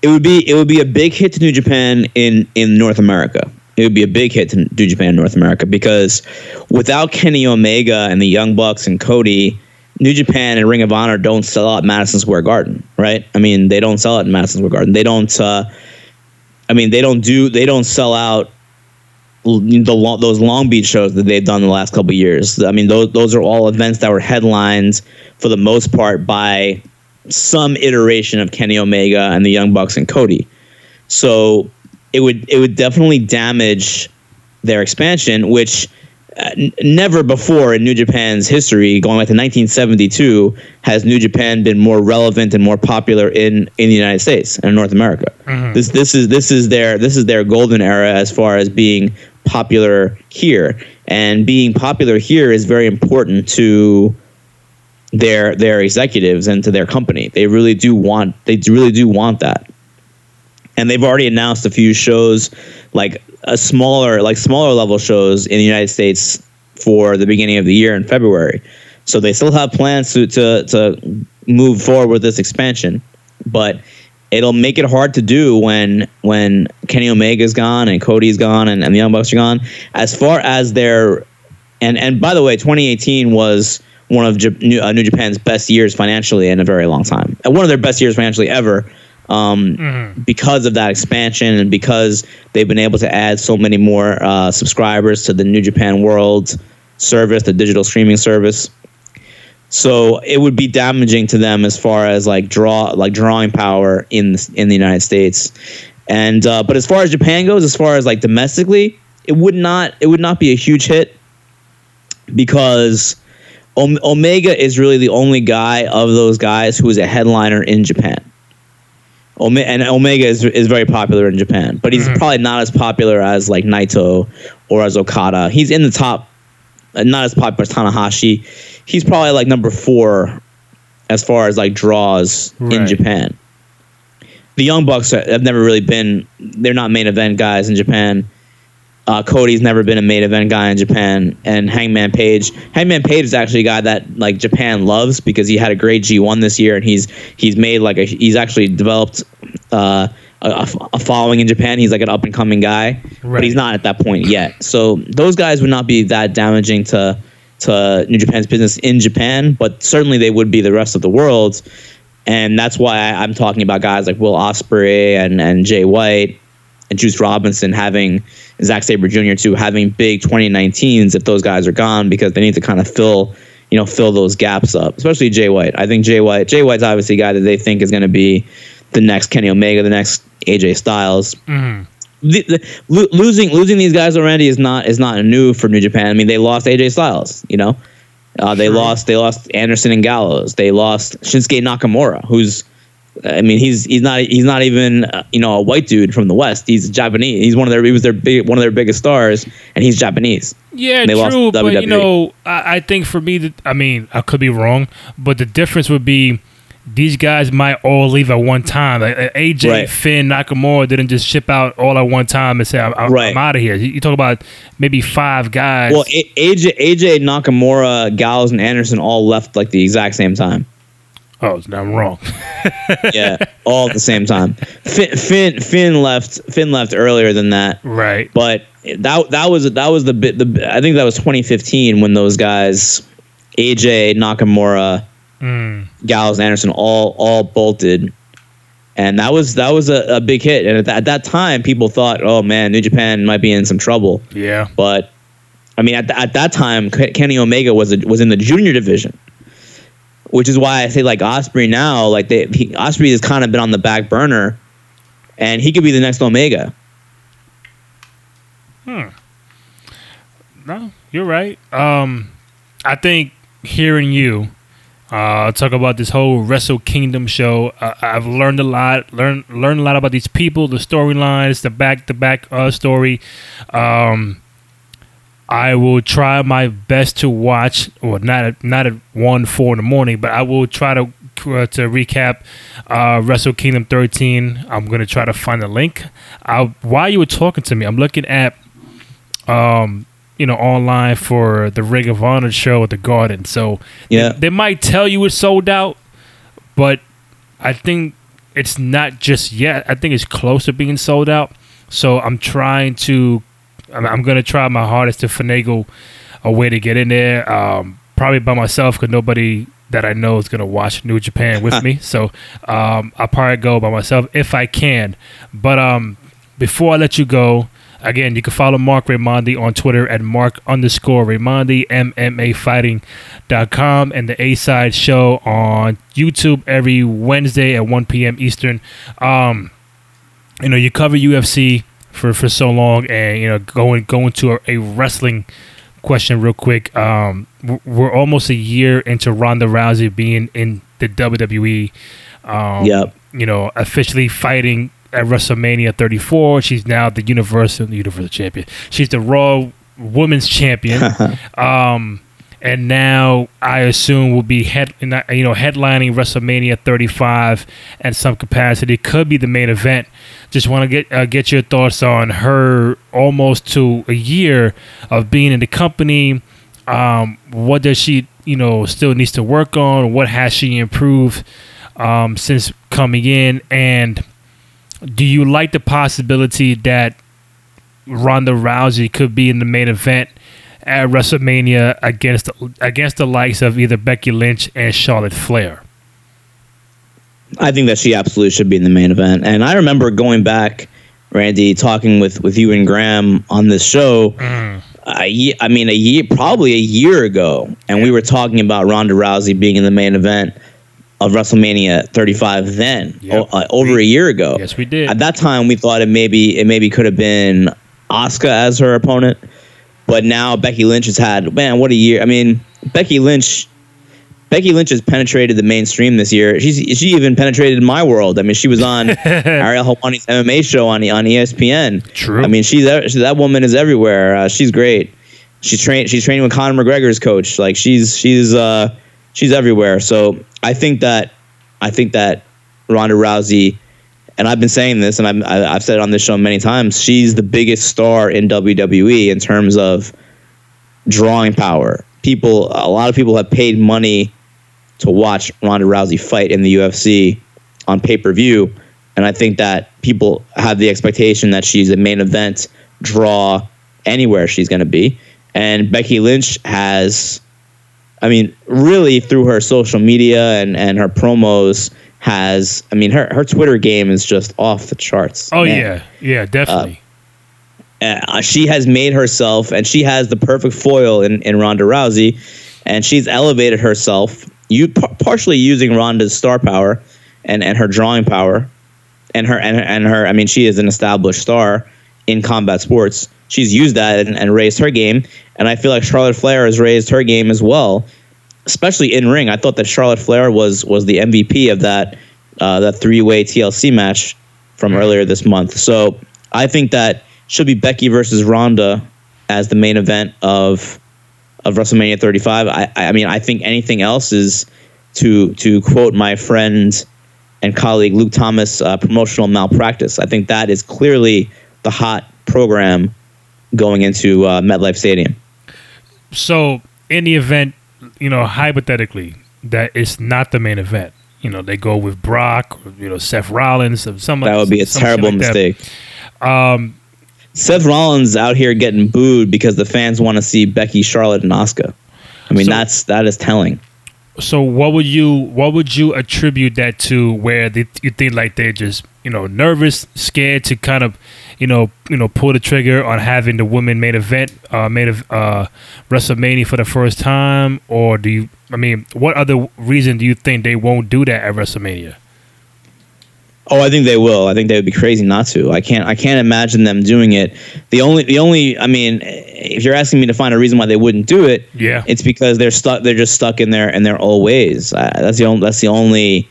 It would be it would be a big hit to New Japan in, in North America. It would be a big hit to New Japan in North America because without Kenny Omega and the Young Bucks and Cody, New Japan and Ring of Honor don't sell out Madison Square Garden, right? I mean, they don't sell out in Madison Square Garden. They don't. Uh, I mean, they don't do. They don't sell out the long, those Long Beach shows that they've done the last couple of years. I mean, those those are all events that were headlined for the most part by some iteration of Kenny Omega and the Young Bucks and Cody. So it would it would definitely damage their expansion, which uh, n- never before in New Japan's history, going back to nineteen seventy-two, has New Japan been more relevant and more popular in, in the United States and North America. Mm-hmm. This this is this is their this is their golden era as far as being popular here, and being popular here is very important to their their executives and to their company. They really do want they really do want that, and they've already announced a few shows, like a smaller like smaller level shows in the United States for the beginning of the year in February. So they still have plans to to to move forward with this expansion, but it'll make it hard to do when when Kenny Omega's gone and Cody's gone and, and the Young Bucks are gone. As far as their and and by the way, twenty eighteen was one of Jap- New, uh, New Japan's best years financially in a very long time. One of their best years financially ever, um, mm-hmm. because of that expansion and because they've been able to add so many more uh, subscribers to the New Japan World service, the digital streaming service. So it would be damaging to them as far as like draw like drawing power in the, in the United States, and uh, but as far as Japan goes, as far as like domestically, it would not it would not be a huge hit, because o- Omega is really the only guy of those guys who is a headliner in Japan. Ome- and Omega is is very popular in Japan, but he's mm-hmm. probably not as popular as like Naito or as Okada. He's in the top, uh, not as popular as Tanahashi. He's probably like number four as far as like draws right. in Japan. The Young Bucks have never really been, they're not main event guys in Japan. Uh, Cody's never been a main event guy in Japan. And Hangman Page. Hangman Page is actually a guy that like Japan loves because he had a great G one this year, and he's he's made like a, he's actually developed uh, a, a following in Japan. He's like an up and coming guy, right. but he's not at that point yet. So those guys would not be that damaging to to New Japan's business in Japan, but certainly they would be the rest of the world. And that's why I, I'm talking about guys like Will Ospreay and, and Jay White and Juice Robinson having, Zack Sabre Junior too, having big twenty nineteens if those guys are gone, because they need to kind of fill, you know, fill those gaps up, especially Jay White. I think Jay White, Jay White's obviously a guy that they think is going to be the next Kenny Omega, the next A J Styles. Mm-hmm. The, the, lo- losing losing these guys already is not is not new for New Japan. I mean, they lost A J Styles, you know, uh, they sure. lost they lost Anderson and Gallows. They lost Shinsuke Nakamura, who's, I mean, he's he's not he's not even uh, you know, a white dude from the West. He's Japanese. He's one of their he was their big one of their biggest stars, and he's Japanese. Yeah, they true. Lost but W W E. You know, I, I think for me, the, I mean, I could be wrong, but the difference would be, these guys might all leave at one time. Like, A J, right. Finn, Nakamura didn't just ship out all at one time and say, I'm, I'm, right. I'm out of here. You talk about maybe five guys. Well, A J, A J, Nakamura, Gallows, and Anderson all left like the exact same time. Oh, now I'm wrong. Yeah, all at the same time. Finn, Finn, Finn left. Finn left earlier than that. Right. But that that was that was the bit. The I think that was twenty fifteen when those guys, A J, Nakamura, Mm. Gallows, Anderson, all all bolted, and that was that was a, a big hit. And at, th- at that time, people thought, "Oh man, New Japan might be in some trouble." Yeah. But I mean, at th- at that time, Kenny Omega was a, was in the junior division, which is why I say like Ospreay now, like they he, Ospreay has kind of been on the back burner, and he could be the next Omega. Hmm. No, you're right. Um, I think hearing you Uh, talk about this whole Wrestle Kingdom show. Uh, I've learned a lot. Learned learned a lot about these people, the storylines, the back the back uh, story. Um, I will try my best to watch, or well, not at, not at one four in the morning, but I will try to uh, to recap uh, Wrestle Kingdom thirteen. I'm gonna try to find a link. I'll, while you were talking to me, I'm looking at um. you know, online for the Ring of Honor show at the Garden. So yeah. they, they might tell you it's sold out, but I think it's not just yet. I think it's close to being sold out. So I'm trying to, I'm, I'm going to try my hardest to finagle a way to get in there. Um, probably by myself, because nobody that I know is going to watch New Japan with me. So um, I'll probably go by myself if I can. But um, before I let you go, Again, you can follow Mark Raimondi on Twitter at Mark underscore Raimondi, M M A Fighting dot com, and the A-Side Show on YouTube every Wednesday at one p.m. Eastern. Um, you know, you cover U F C for, for so long, and, you know, going, going to a, a wrestling question real quick. Um, we're almost a year into Ronda Rousey being in the W W E. Um, yep. You know, officially fighting at WrestleMania thirty-four. She's now the Universal Universal Champion. She's the Raw Women's Champion, um, and now I assume will be head you know headlining WrestleMania thirty-five at some capacity. Could be the main event. Just want to get uh, get your thoughts on her almost to a year of being in the company. Um, what does she you know still needs to work on? What has she improved um, since coming in? And do you like the possibility that Ronda Rousey could be in the main event at WrestleMania against against the likes of either Becky Lynch and Charlotte Flair? I think that she absolutely should be in the main event. And I remember going back, Randy, talking with, with you and Graham on this show, mm. a, I mean, a year, probably a year ago, and we were talking about Ronda Rousey being in the main event of WrestleMania thirty-five then, yep. o- uh, over a year ago. Yes, we did. At that time, we thought it maybe it maybe could have been Asuka as her opponent, but now Becky Lynch has had, man, what a year. I mean, Becky Lynch Becky Lynch has penetrated the mainstream this year. She's She even penetrated my world. I mean, she was on Ariel Helwani's M M A show on on E S P N. True. I mean, she's that woman is everywhere. Uh, she's great. She's, train, she's training with Conor McGregor's coach. Like, she's... she's uh, She's everywhere. So I think that I think that Ronda Rousey, and I've been saying this, and I'm, I, I've said it on this show many times, she's the biggest star in W W E in terms of drawing power. People, a lot of people have paid money to watch Ronda Rousey fight in the U F C on pay-per-view, and I think that people have the expectation that she's a main event draw anywhere she's going to be. And Becky Lynch has... I mean, really, through her social media and, and her promos, has I mean, her, her Twitter game is just off the charts. Oh man. yeah, yeah, definitely. Uh, she has made herself, and she has the perfect foil in, in Ronda Rousey, and she's elevated herself. You par- partially using Ronda's star power, and, and her drawing power, and her and her, and her. I mean, she is an established star in combat sports. She's used that and, and raised her game, and I feel like Charlotte Flair has raised her game as well, especially in ring. I thought that Charlotte Flair was was the M V P of that uh, that three-way T L C match from earlier this month. So I think that should be Becky versus Ronda as the main event of of WrestleMania thirty-five. I I mean I think anything else is, to to quote my friend and colleague Luke Thomas, uh, promotional malpractice. I think that is clearly the hot program going into uh, MetLife Stadium. So, in the event, you know, hypothetically, that it's not the main event, you know, they go with Brock, or, you know, Seth Rollins, or some. That would be a terrible like mistake. Um, Seth Rollins out here getting booed because the fans want to see Becky, Charlotte, and Asuka. I mean, so, that's that is telling. So, what would you what would you attribute that to? Where they, you think like they're just you know nervous, scared to kind of. You know, you know, pull the trigger on having the women main event, uh, made of uh, WrestleMania for the first time, or do you? I mean, what other reason do you think they won't do that at WrestleMania? Oh, I think they will. I think they would be crazy not to. I can't. I can't imagine them doing it. The only, the only. I mean, if you're asking me to find a reason why they wouldn't do it, yeah, it's because they're stuck. They're just stuck in their in their old ways. Uh, that's the only. That's the only,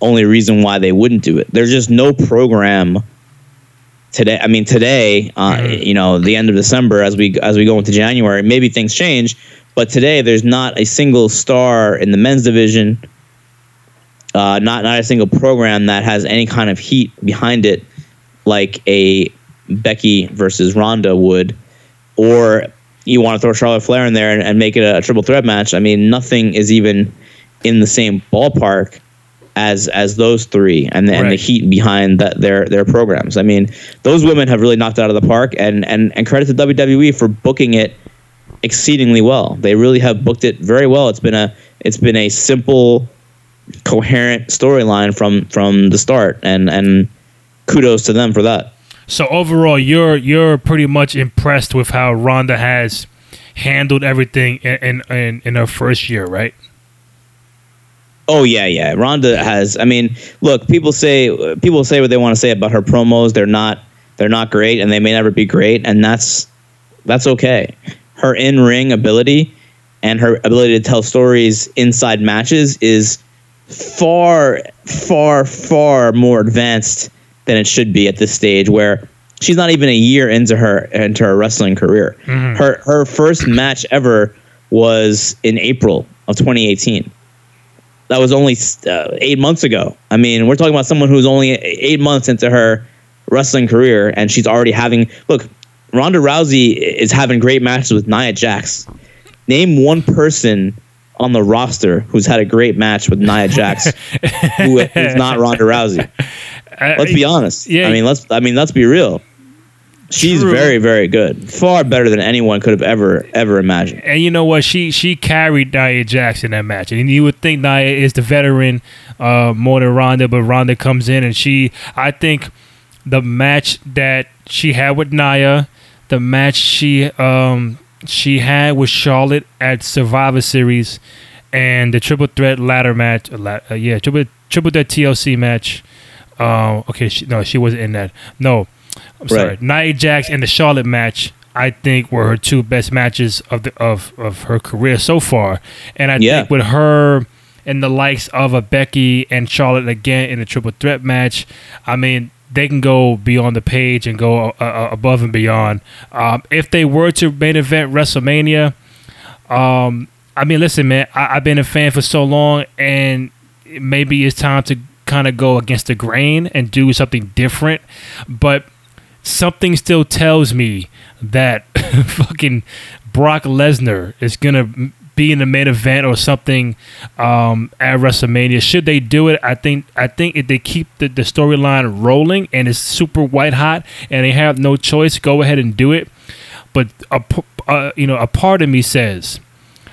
only reason why they wouldn't do it. There's just no program. Today, I mean, today, uh, you know, the end of December, as we as we go into January, maybe things change. But today, there's not a single star in the men's division, uh, not not a single program that has any kind of heat behind it, like a Becky versus Ronda would, or you want to throw Charlotte Flair in there and, and make it a, a triple threat match. I mean, nothing is even in the same ballpark as as those three and the, right. and the heat behind that their their programs. I mean, those women have really knocked it out of the park, and, and, and credit to W W E for booking it exceedingly well. They really have booked it very well. It's been a it's been a simple, coherent storyline from, from the start, and, and kudos to them for that. So overall, you're you're pretty much impressed with how Ronda has handled everything in in, in her first year, right? Oh, yeah, yeah. Ronda has, I mean, look, people say people say what they want to say about her promos. They're not they're not great, and they may never be great, and that's that's okay. Her in-ring ability and her ability to tell stories inside matches is far, far, far more advanced than it should be at this stage, where she's not even a year into her into her wrestling career. Mm-hmm. Her her first match ever was in April of twenty eighteen. That was only uh, eight months ago. I mean, we're talking about someone who's only eight months into her wrestling career, and she's already having... Look, Ronda Rousey is having great matches with Nia Jax. Name one person on the roster who's had a great match with Nia Jax who is not Ronda Rousey. Let's be honest. Yeah, I mean, let's. I mean, let's be real. She's true. very, very good. Far better than anyone could have ever, ever imagined. And you know what? She she carried Nia Jax in that match. And you would think Nia is the veteran uh, more than Ronda, but Ronda comes in and she... I think the match that she had with Nia, the match she um, she had with Charlotte at Survivor Series, and the triple threat ladder match. Uh, yeah, triple triple threat T L C match. Uh, okay, she, no, she wasn't in that. No. I'm right. sorry. Nia Jax and the Charlotte match, I think, were her two best matches of the of, of her career so far. And I yeah. think with her and the likes of a Becky and Charlotte again in the triple threat match, I mean, they can go beyond the page and go uh, above and beyond. Um, if they were to main event WrestleMania, um, I mean, listen, man, I, I've been a fan for so long, and maybe it's time to kind of go against the grain and do something different. But something still tells me that fucking Brock Lesnar is gonna be in the main event or something um, at WrestleMania. Should they do it? I think I think if they keep the, the storyline rolling and it's super white hot and they have no choice, go ahead and do it. But a uh, you know a part of me says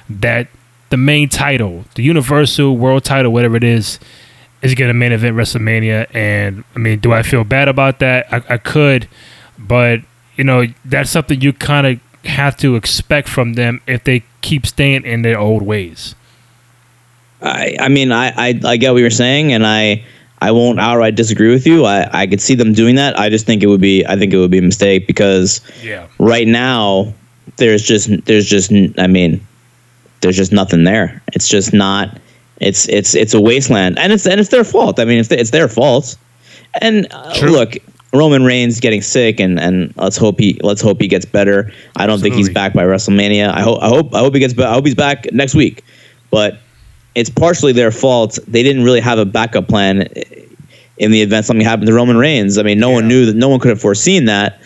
that the main title, the Universal World Title, whatever it is, is going to main event WrestleMania. And I mean, do I feel bad about that? I, I could, but you know, that's something you kind of have to expect from them if they keep staying in their old ways. I I mean, I, I, I get what you're saying, and I I won't outright disagree with you. I, I could see them doing that. I just think it would be I think it would be a mistake, because yeah. right now there's just there's just I mean there's just nothing there. It's just not. It's it's it's a wasteland, and it's and it's their fault. I mean, it's it's their fault. And uh, look, Roman Reigns getting sick, and, and let's hope he let's hope he gets better. I don't Absolutely. think he's back by WrestleMania. I hope I hope I hope he gets ba- I hope he's back next week. But it's partially their fault. They didn't really have a backup plan in the event something happened to Roman Reigns. I mean, no yeah. one knew that. No one could have foreseen that.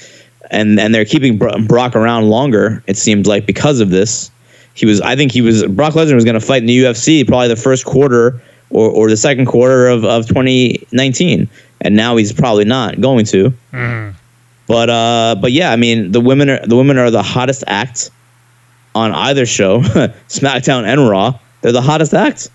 And and they're keeping Brock around longer, it seems like, because of this. He was. I think he was. Brock Lesnar was going to fight in the U F C probably the first quarter or, or the second quarter of, of twenty nineteen, and now he's probably not going to. Mm. But uh, but yeah, I mean, the women are the women are the hottest act on either show, SmackDown and Raw. They're the hottest act.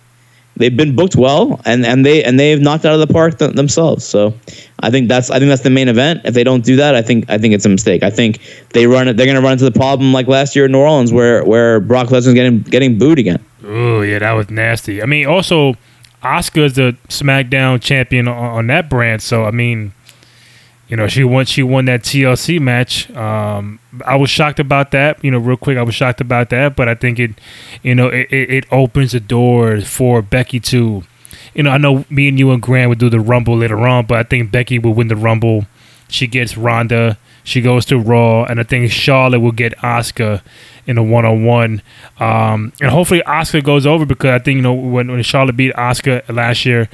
They've been booked well, and, and they and they've knocked out of the park th- themselves. So I think that's I think that's the main event. If they don't do that, I think I think it's a mistake. I think they run it. They're going to run into the problem like last year in New Orleans, where where Brock Lesnar's getting getting booed again. Oh yeah, that was nasty. I mean, also Asuka's the SmackDown champion on, on that brand. So I mean, you know, she won she won that T L C match. Um, I was shocked about that. You know, real quick, I was shocked about that. But I think it, you know, it it, it opens the door for Becky to. You know, I know me and you and Graham would do the Rumble later on, but I think Becky will win the Rumble. She gets Ronda. She goes to Raw. And I think Charlotte will get Asuka in a one-on-one. Um, and hopefully Asuka goes over, because I think, you know, when, when Charlotte beat Asuka last year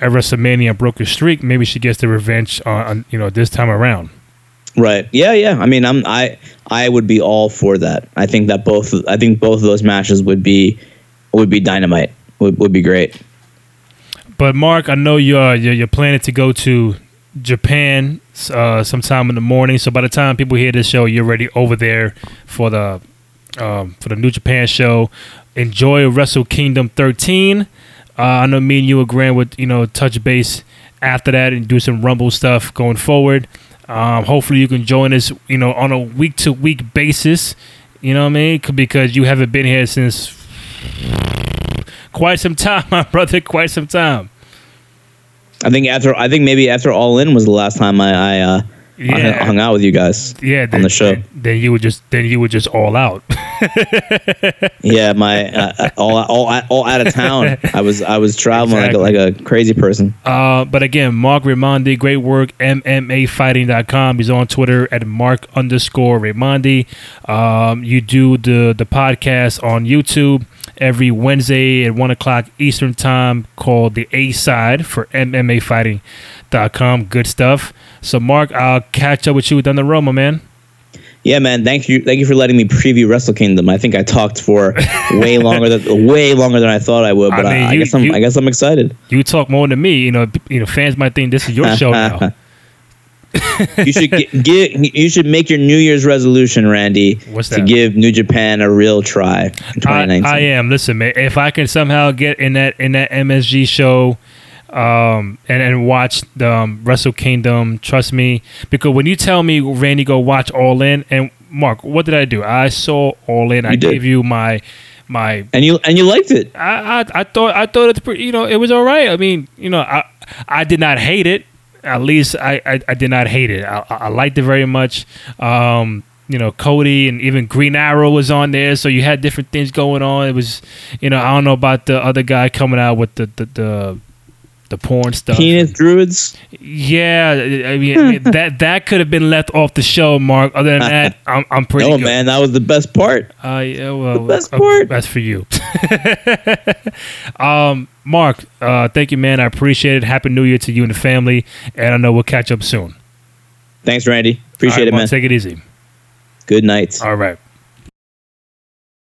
at WrestleMania and broke her streak, maybe she gets the revenge on, on, you know, this time around. Right. Yeah, yeah. I mean, I'm, I I would be all for that. I think that both I think both of those matches would be would be dynamite. Would would be great. But Mark, I know you're you're planning to go to Japan uh, sometime in the morning. So by the time people hear this show, you're already over there for the um, for the New Japan show. Enjoy Wrestle Kingdom thirteen. Uh, I know me and you and Grant would, you know, touch base after that and do some Rumble stuff going forward. Um, hopefully you can join us, you know, on a week-to-week basis. You know what I mean? Because you haven't been here since quite some time, my brother. Quite some time. I think after, I think maybe after All In was the last time I, I uh, yeah. hung out with you guys. Yeah, then, on the show. Then, then you were just, then you were just all out. yeah, my uh, all, all, all out of town. I was, I was traveling exactly. like, a, like a crazy person. Uh, but again, Mark Raimondi, great work. M M A Fighting dot com. He's on Twitter at Mark underscore Raimondi. Um, you do the the podcast on YouTube every Wednesday at one o'clock Eastern time, called the A Side for M M A Fighting dot com. Good stuff. So Mark, I'll catch up with you down the road, my man. Yeah, man. Thank you. Thank you for letting me preview Wrestle Kingdom. I think I talked for way longer than way longer than I thought I would. But I, mean, I, you, I guess I'm you, I guess I'm excited. You talk more than me. You know, you know, fans might think this is your show now. You should get, get, you should make your New Year's resolution, Randy, What's that? to give New Japan a real try in twenty nineteen. I, I am. Listen, man, if I can somehow get in that in that M S G show um, and, and watch the um, Wrestle Kingdom, trust me, because when you tell me, Randy, go watch All In, and Mark, what did I do? I saw All In. You I did. gave you my... My and you and you liked it. I, I, I thought I thought it's pretty, you know, it was all right. I mean, you know, I I did not hate it. At least I, I, I did not hate it. I, I liked it very much. Um, you know, Cody and even Green Arrow was on there, so you had different things going on. It was, you know, I don't know about the other guy coming out with the the, the, the porn stuff. Penis druids? Yeah, I mean, I mean that that could have been left off the show, Mark. Other than that, I'm I'm pretty. No, good. man, that was the best part. Uh, yeah, well, the best uh, part. That's for you. um. Mark, uh, thank you, man. I appreciate it. Happy New Year to you and the family, and I know we'll catch up soon. Thanks, Randy. Appreciate right, it, man. Take it easy. Good night. All right.